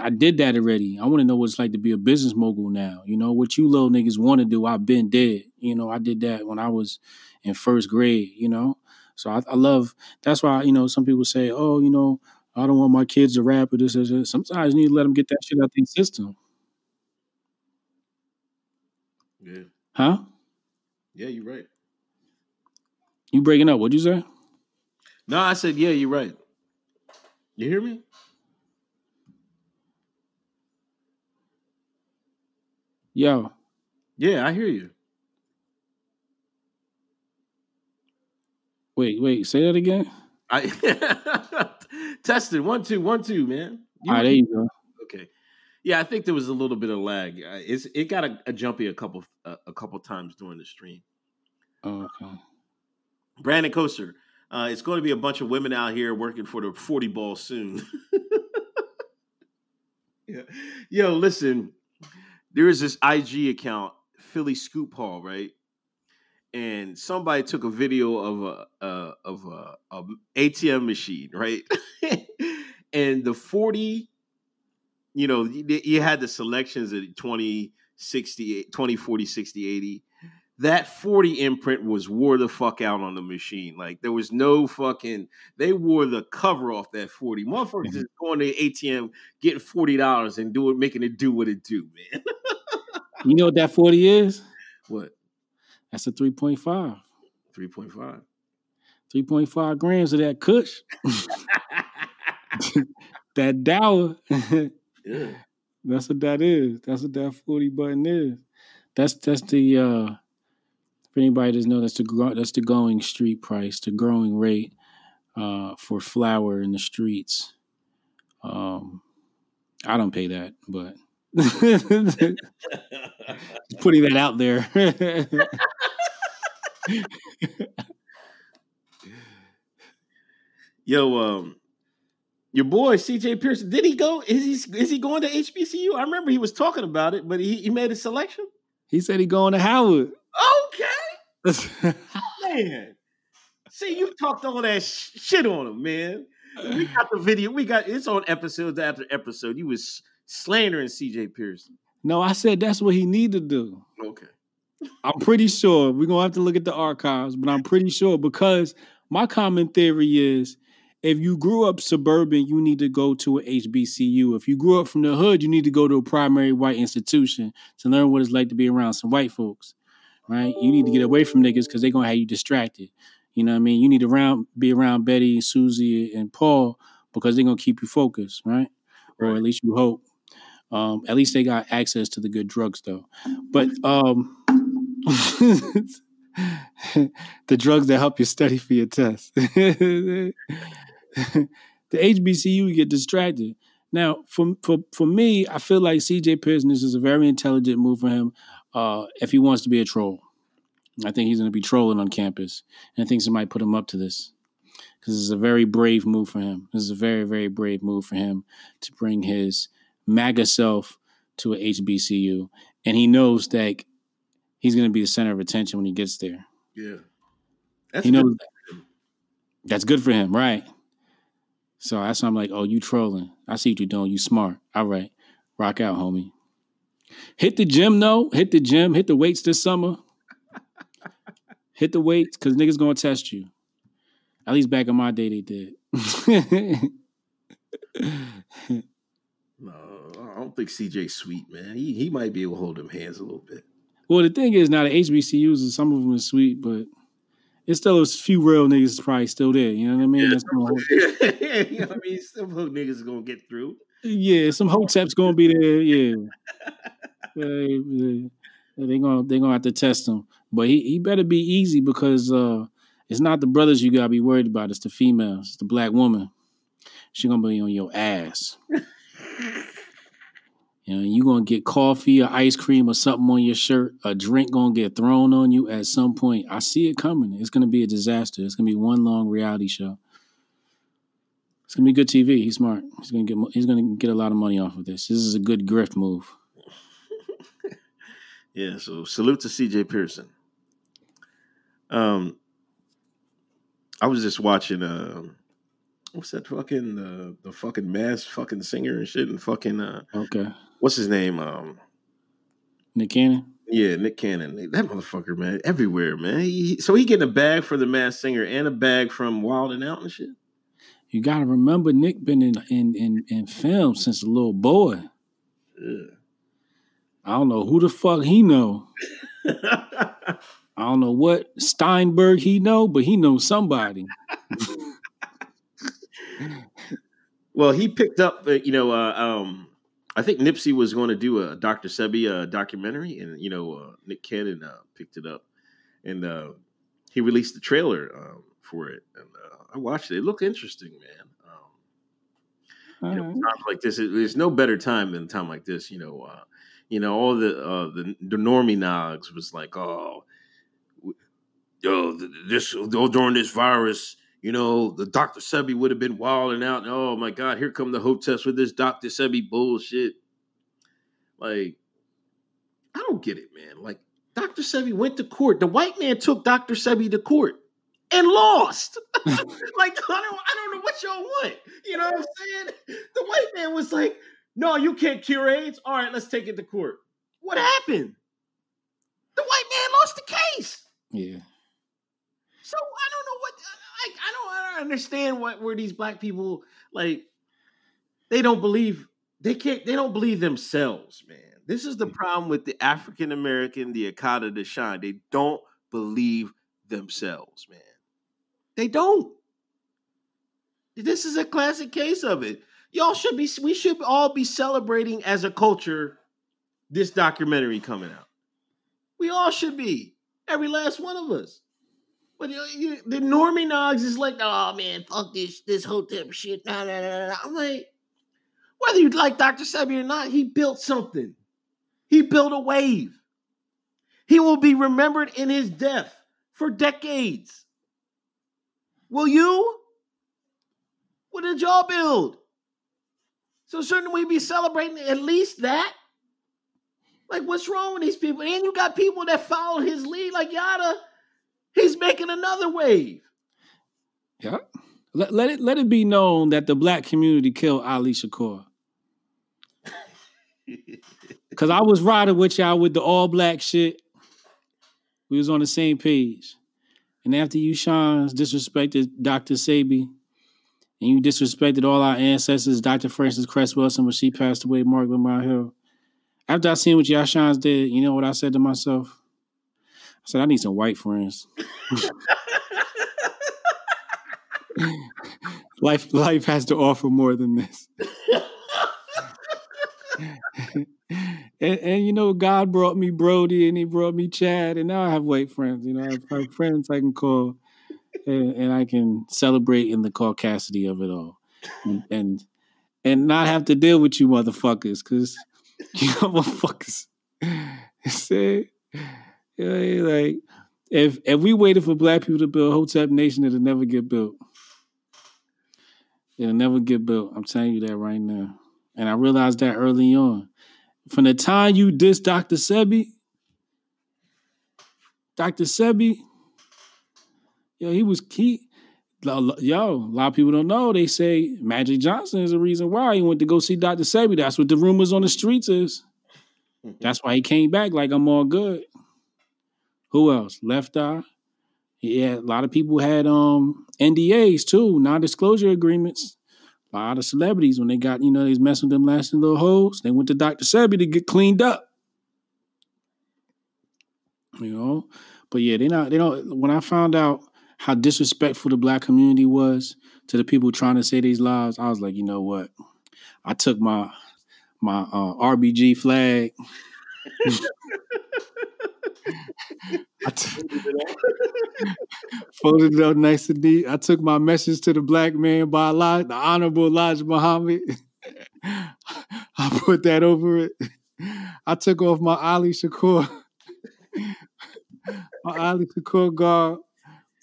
I did that already. I want to know what it's like to be a business mogul now. You know, what you little niggas want to do, I've been dead. You know, I did that when I was in first grade, you know. So I love, that's why, you know, some people say, oh, you know, I don't want my kids to rap or this. Sometimes you need to let them get that shit out of their system. Yeah. Huh? Yeah, you're right. You breaking up? What'd you say? No, I said, yeah, you're right. You hear me? Yo. Yeah, I hear you. Wait, say that again. Tested 1 2 1 2, man. All right, there you go. Okay, yeah, I think there was a little bit of lag. It got a jumpy a couple times during the stream. Oh, okay. Brandon Koser, it's going to be a bunch of women out here working for the 40 ball soon. Yeah. Yo, listen, there is this IG account, Philly Scoop Hall, right? And somebody took a video of a ATM machine, right? And the 40, you know, you had the selections at 20, 60, 20, 40, 60, 80. That 40 imprint was wore the fuck out on the machine. Like, there was no fucking, they wore the cover off that 40. Motherfuckers just going to the ATM, getting $40 and making it do what it do, man. You know what that 40 is? What? That's a 3.5. 3.5. 3.5 grams of that kush. That dower. Yeah. That's what that is. That's what that 40 button is. That's the if anybody doesn't know, that's the going street price, the growing rate for flour in the streets. I don't pay that, but putting that out there. Yo, your boy CJ Pearson, did he go? Is he going to HBCU? I remember he was talking about it, but he made a selection. He said he going to Howard. Okay, man. See, you talked all that shit on him, man. We got the video. We got it's on episode after episode. You was slandering CJ Pearson. No, I said that's what he need to do. Okay. I'm pretty sure we're gonna have to look at the archives, but I'm pretty sure because my common theory is if you grew up suburban, you need to go to an HBCU. If you grew up from the hood, you need to go to a primary white institution to learn what it's like to be around some white folks, right? You need to get away from niggas because they're going to have you distracted. You know what I mean? You need to be around Betty and Susie and Paul because they're going to keep you focused, right? Or at least you hope. At least they got access to the good drugs, though. But the drugs that help you study for your test. The HBCU get distracted. Now, for me, I feel like CJ Pearson, this is a very intelligent move for him if he wants to be a troll. I think he's going to be trolling on campus. And I think somebody put him up to this because it's a very brave move for him. This is a very, very brave move for him to bring his MAGA self to an HBCU. And he knows that he's going to be the center of attention when he gets there. Yeah. That's good for him, right? So that's why I'm like, oh, you trolling. I see what you're doing. You smart. All right. Rock out, homie. Hit the gym, though. Hit the gym. Hit the weights this summer. Hit the weights because niggas going to test you. At least back in my day, they did. No, I don't think CJ's sweet, man. He might be able to hold them hands a little bit. Well, the thing is, now the HBCUs, some of them are sweet, but it's still a few real niggas probably still there. You know what I mean? That's you know what I mean? Some hood niggas gonna get through. Yeah, some Hotep's gonna be there. Yeah, they gonna have to test him, but he better be easy because it's not the brothers you gotta be worried about. It's the females. It's the black woman. She gonna be on your ass. You know, you're going to get coffee or ice cream or something on your shirt. A drink going to get thrown on you at some point. I see it coming. It's going to be a disaster. It's going to be one long reality show. It's going to be good TV. He's smart. He's going to get a lot of money off of this. This is a good grift move. Yeah, so salute to CJ Pearson. I was just watching what's that fucking the fucking mass fucking singer and shit and fucking okay. What's his name? Nick Cannon? Yeah, Nick Cannon. That motherfucker, man. Everywhere, man. So he getting a bag for the mass singer and a bag from Wild and Out and shit? You got to remember Nick been in film since a little boy. Yeah. I don't know who the fuck he know. I don't know what Steinberg he know, but he knows somebody. Well, he picked up, I think Nipsey was going to do a Dr. Sebi documentary, and Nick Cannon picked it up, and he released the trailer for it, and I watched it. It looked interesting, man. You know, times like this, there's no better time than a time like this. You know, all the normie nogs was like, during this virus, you know, the Dr. Sebi would have been wilding out. And, oh my God, here come the Hotez with this Dr. Sebi bullshit. Like, I don't get it, man. Like, Dr. Sebi went to court. The white man took Dr. Sebi to court and lost. Like, I don't know what y'all want. You know what I'm saying? The white man was like, no, you can't cure AIDS. All right, let's take it to court. What happened? The white man lost the case. Yeah. So I don't know what, I don't understand where these black people, like, they don't believe themselves, man. This is the problem with the African American, the Akata, the Shine. They don't believe themselves, man. They don't. This is a classic case of it. We should all be celebrating as a culture this documentary coming out. We all should be. Every last one of us. But the normie nogs is like, oh man, fuck this Hotep shit. Nah. I'm like, whether you like Dr. Sebi or not, he built something. He built a wave. He will be remembered in his death for decades. Will you? What did y'all build? So shouldn't we be celebrating at least that? Like, what's wrong with these people? And you got people that followed his lead, like Yada. He's making another wave. Yeah. Let it be known that the black community killed Ali Shakur. Because I was riding with y'all with the all black shit. We was on the same page. And after you, Shans, disrespected Dr. Sebi, and you disrespected all our ancestors, Dr. Frances Cress Wilson, when she passed away, Mark Lamont Hill. After I seen what y'all Shans did, you know what I said to myself? I said, I need some white friends. Life has to offer more than this. And you know, God brought me Brody and he brought me Chad, and now I have white friends. You know, I have friends I can call and I can celebrate in the caucasity of it all. And not have to deal with you motherfuckers, because you motherfuckers. See? You know, like, if we waited for black people to build Hotep Nation, it'll never get built. It'll never get built. I'm telling you that right now. And I realized that early on. From the time you dissed Dr. Sebi, yo, he was key. Yo, a lot of people don't know. They say Magic Johnson is the reason why he went to go see Dr. Sebi. That's what the rumors on the streets is. That's why he came back like, I'm all good. Who else? Left Eye. Yeah, a lot of people had NDAs too, non-disclosure agreements. A lot of celebrities, when they got, you know, they was messing with them last little hoes, they went to Dr. Sebi to get cleaned up. You know? But yeah, they don't, when I found out how disrespectful the black community was to the people trying to say these lies, I was like, you know what? I took my RBG flag. Folded it up nice and neat. I took my message to the black man by the Honorable Elijah Muhammad. I put that over it. I took off my Ali Shakur, guard,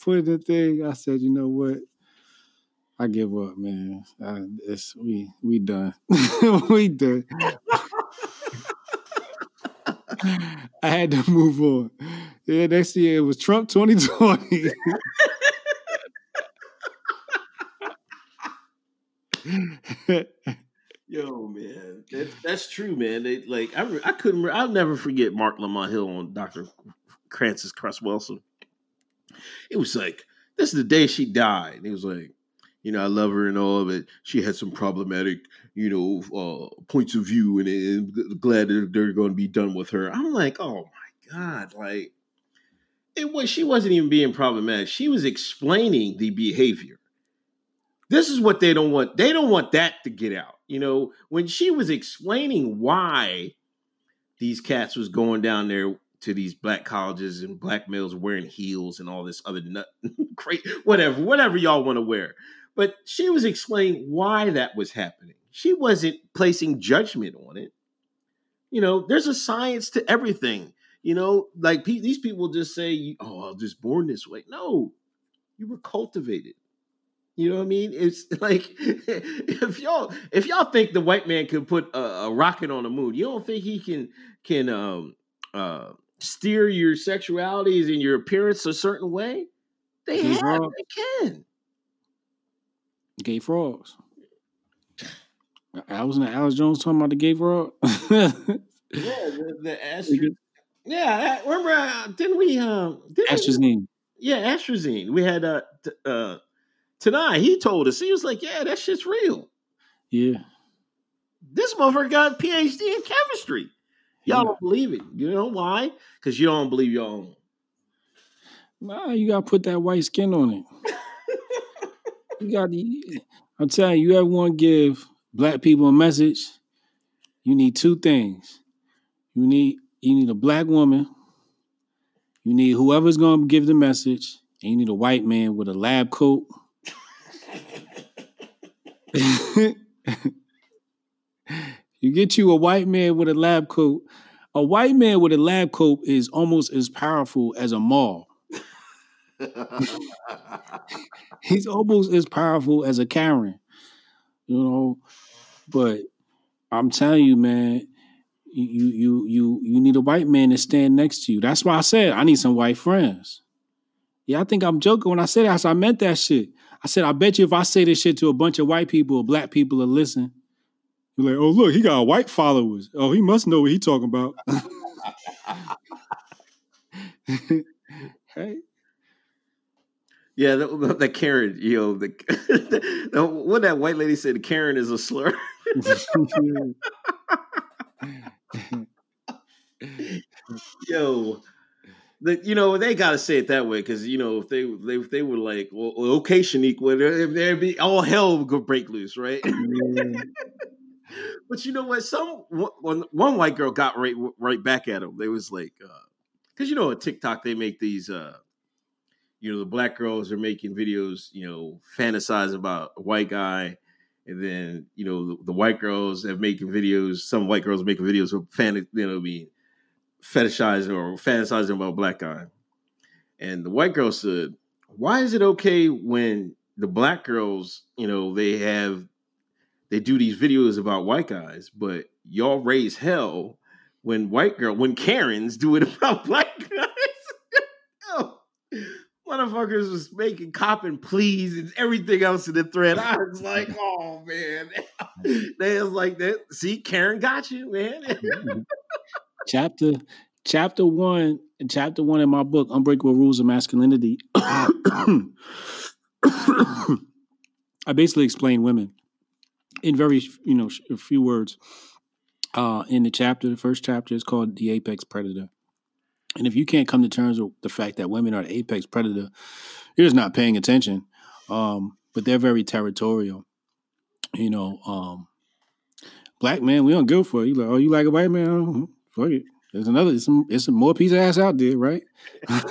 put it in the thing. I said, you know what? I give up, man. We done. We done. I had to move on. Yeah, next year it was Trump 2020. Yo, man, that's true, man. They like I'll never forget Mark Lamont Hill on Dr. Frances Cress Wilson. It was like, this is the day she died. And it was like, you know, I love her and all of it. She had some problematic, you know, points of view, and glad that they're going to be done with her. I'm like, oh my God. Like, she wasn't even being problematic. She was explaining the behavior. This is what they don't want. They don't want that to get out. You know, when she was explaining why these cats was going down there to these black colleges and black males wearing heels and all this other nut, great, whatever y'all want to wear. But she was explaining why that was happening. She wasn't placing judgment on it. You know, there's a science to everything. You know, like these people just say, oh, I was just born this way. No, you were cultivated. You know what I mean? It's like, if y'all think the white man could put a rocket on the moon, you don't think he can steer your sexualities and your appearance a certain way? They Gay have, frogs. They can. Gay frogs. I was in the Alex Jones talking about the gay frog. Yeah, the Astra. Yeah, remember? Didn't we? Astrazine. Yeah, Astrazine. We had tonight, he told us. He was like, yeah, that shit's real. Yeah. This motherfucker got a PhD in chemistry. Y'all don't believe it. You know why? Because you don't believe your own. Nah, you got to put that white skin on it. I'm telling you, you ever want to give black people a message, you need two things. You need a black woman. You need whoever's going to give the message. And you need a white man with a lab coat. You get you a white man with a lab coat. A white man with a lab coat is almost as powerful as a mall. He's almost as powerful as a Karen. You know, but I'm telling you, man, you need a white man to stand next to you. That's why I said I need some white friends. Yeah, I think I'm joking when I said that. I meant that shit. I said, I bet you if I say this shit to a bunch of white people or black people will listen. You're like, oh, look, he got white followers. Oh, he must know what he talking about. Hey. Yeah, that Karen, you know, what that white lady said, Karen is a slur. Yo, you know, they got to say it that way because, you know, if they were like, well, okay, Shanique, if there'd be all hell could break loose, right? But you know what? One white girl got right back at him. They was like, because, you know, on TikTok, they make these, you know, the black girls are making videos, you know, fantasizing about a white guy. And then, you know, the white girls are making videos. Some white girls are making videos of fetishizing about a black guy. And the white girl said, why is it okay when the black girls, you know, they do these videos about white guys, but y'all raise hell when Karens do it about black guys? Motherfuckers was making cop and please and everything else in the thread. I was like, oh, man. They was like, that. See, Karen got you, man. Chapter one in my book, Unbreakable Rules of Masculinity. I basically explain women in very, you know, a few words. In the chapter, the first chapter is called The Apex Predator. And if you can't come to terms with the fact that women are the apex predator, you're just not paying attention. But they're very territorial. You know, black man, we don't go for it. You like, oh, you like a white man? Oh, fuck it. There's another, it's some more piece of ass out there, right?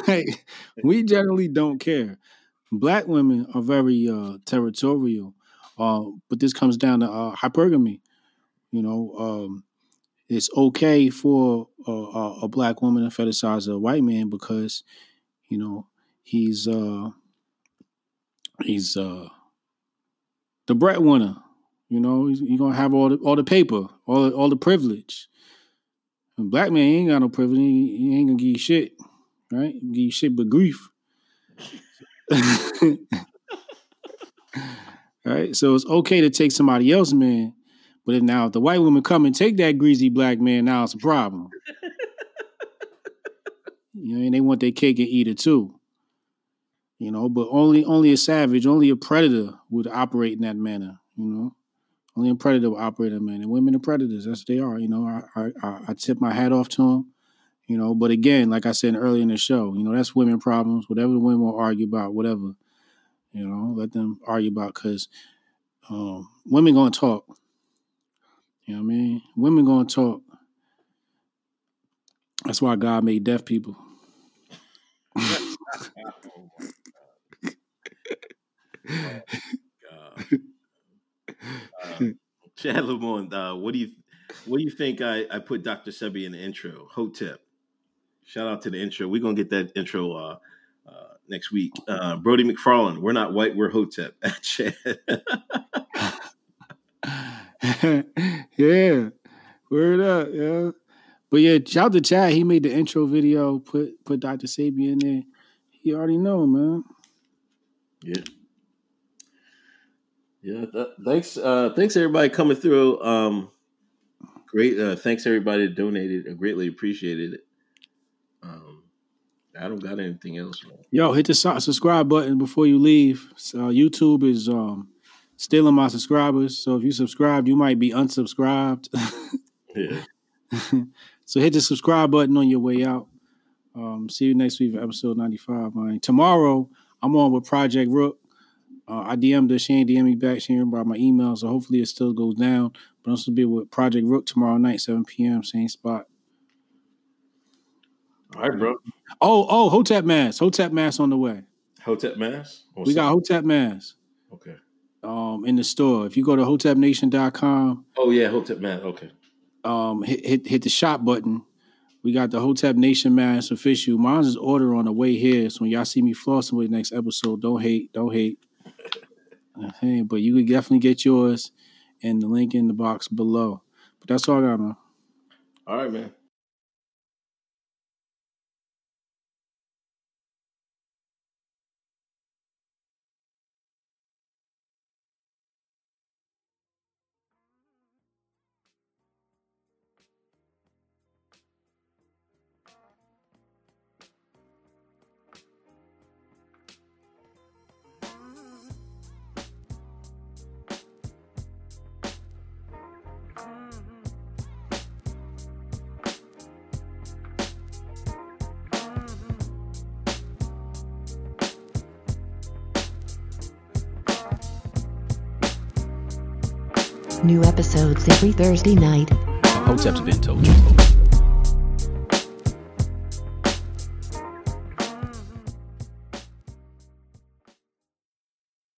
Like, we generally don't care. Black women are very territorial. But this comes down to hypergamy. You know, it's okay for a black woman to fetishize a white man because, you know, he's the breadwinner. You know, he's gonna have all the paper, all the privilege. A black man ain't got no privilege. He ain't gonna give you shit, right? Give you shit but grief. Right. So it's okay to take somebody else's man. But if the white woman come and take that greasy black man, now it's a problem. You know, and they want their cake and eat it too. You know, but only a savage, only a predator would operate in that manner. You know, only a predator would operate in that manner. Women are predators. That's what they are. You know, I tip my hat off to them. You know, but again, like I said earlier in the show, you know, that's women problems. Whatever the women will argue about, whatever. You know, let them argue about because women gonna talk. You know what I mean? Women gonna talk. That's why God made deaf people. Oh my God. Oh my God. Chad Lamont, what do you think I put Dr. Sebi in the intro? Hotep. Shout out to the intro. We're going to get that intro next week. Brody McFarlane, we're not white, we're Hotep. Chad. Yeah. Word up, yeah. But yeah, shout out to Chad. He made the intro video, put Dr. Sebi in there. He already know, man. Yeah. Yeah, thanks everybody coming through. Great, thanks everybody that donated. I greatly appreciated it. I don't got anything else, man. Yo, hit the subscribe button before you leave. So YouTube is stealing my subscribers. So if you subscribed, you might be unsubscribed. Yeah. So hit the subscribe button on your way out. See you next week for episode 95. Man. Tomorrow, I'm on with Project Rook. I DM'd her. She ain't DM me back. She ain't brought my email, so hopefully it still goes down. But I'm supposed to be with Project Rook tomorrow night, 7 p.m., same spot. All right, bro. Oh, Hotep Mass. Hotep Mass on the way. Hotep Mass? What's got Hotep Mass. Okay. In the store. If you go to HotepNation.com. Oh, yeah, Hotep Mass. Okay. Hit the shop button. We got the Hotep Nation mask official. Mine's is order on the way here. So when y'all see me flossing with the next episode, don't hate. Okay, but you could definitely get yours and the link in the box below. But that's all I got, man. All right, man. New episodes every Thursday night. Hotep's been told you.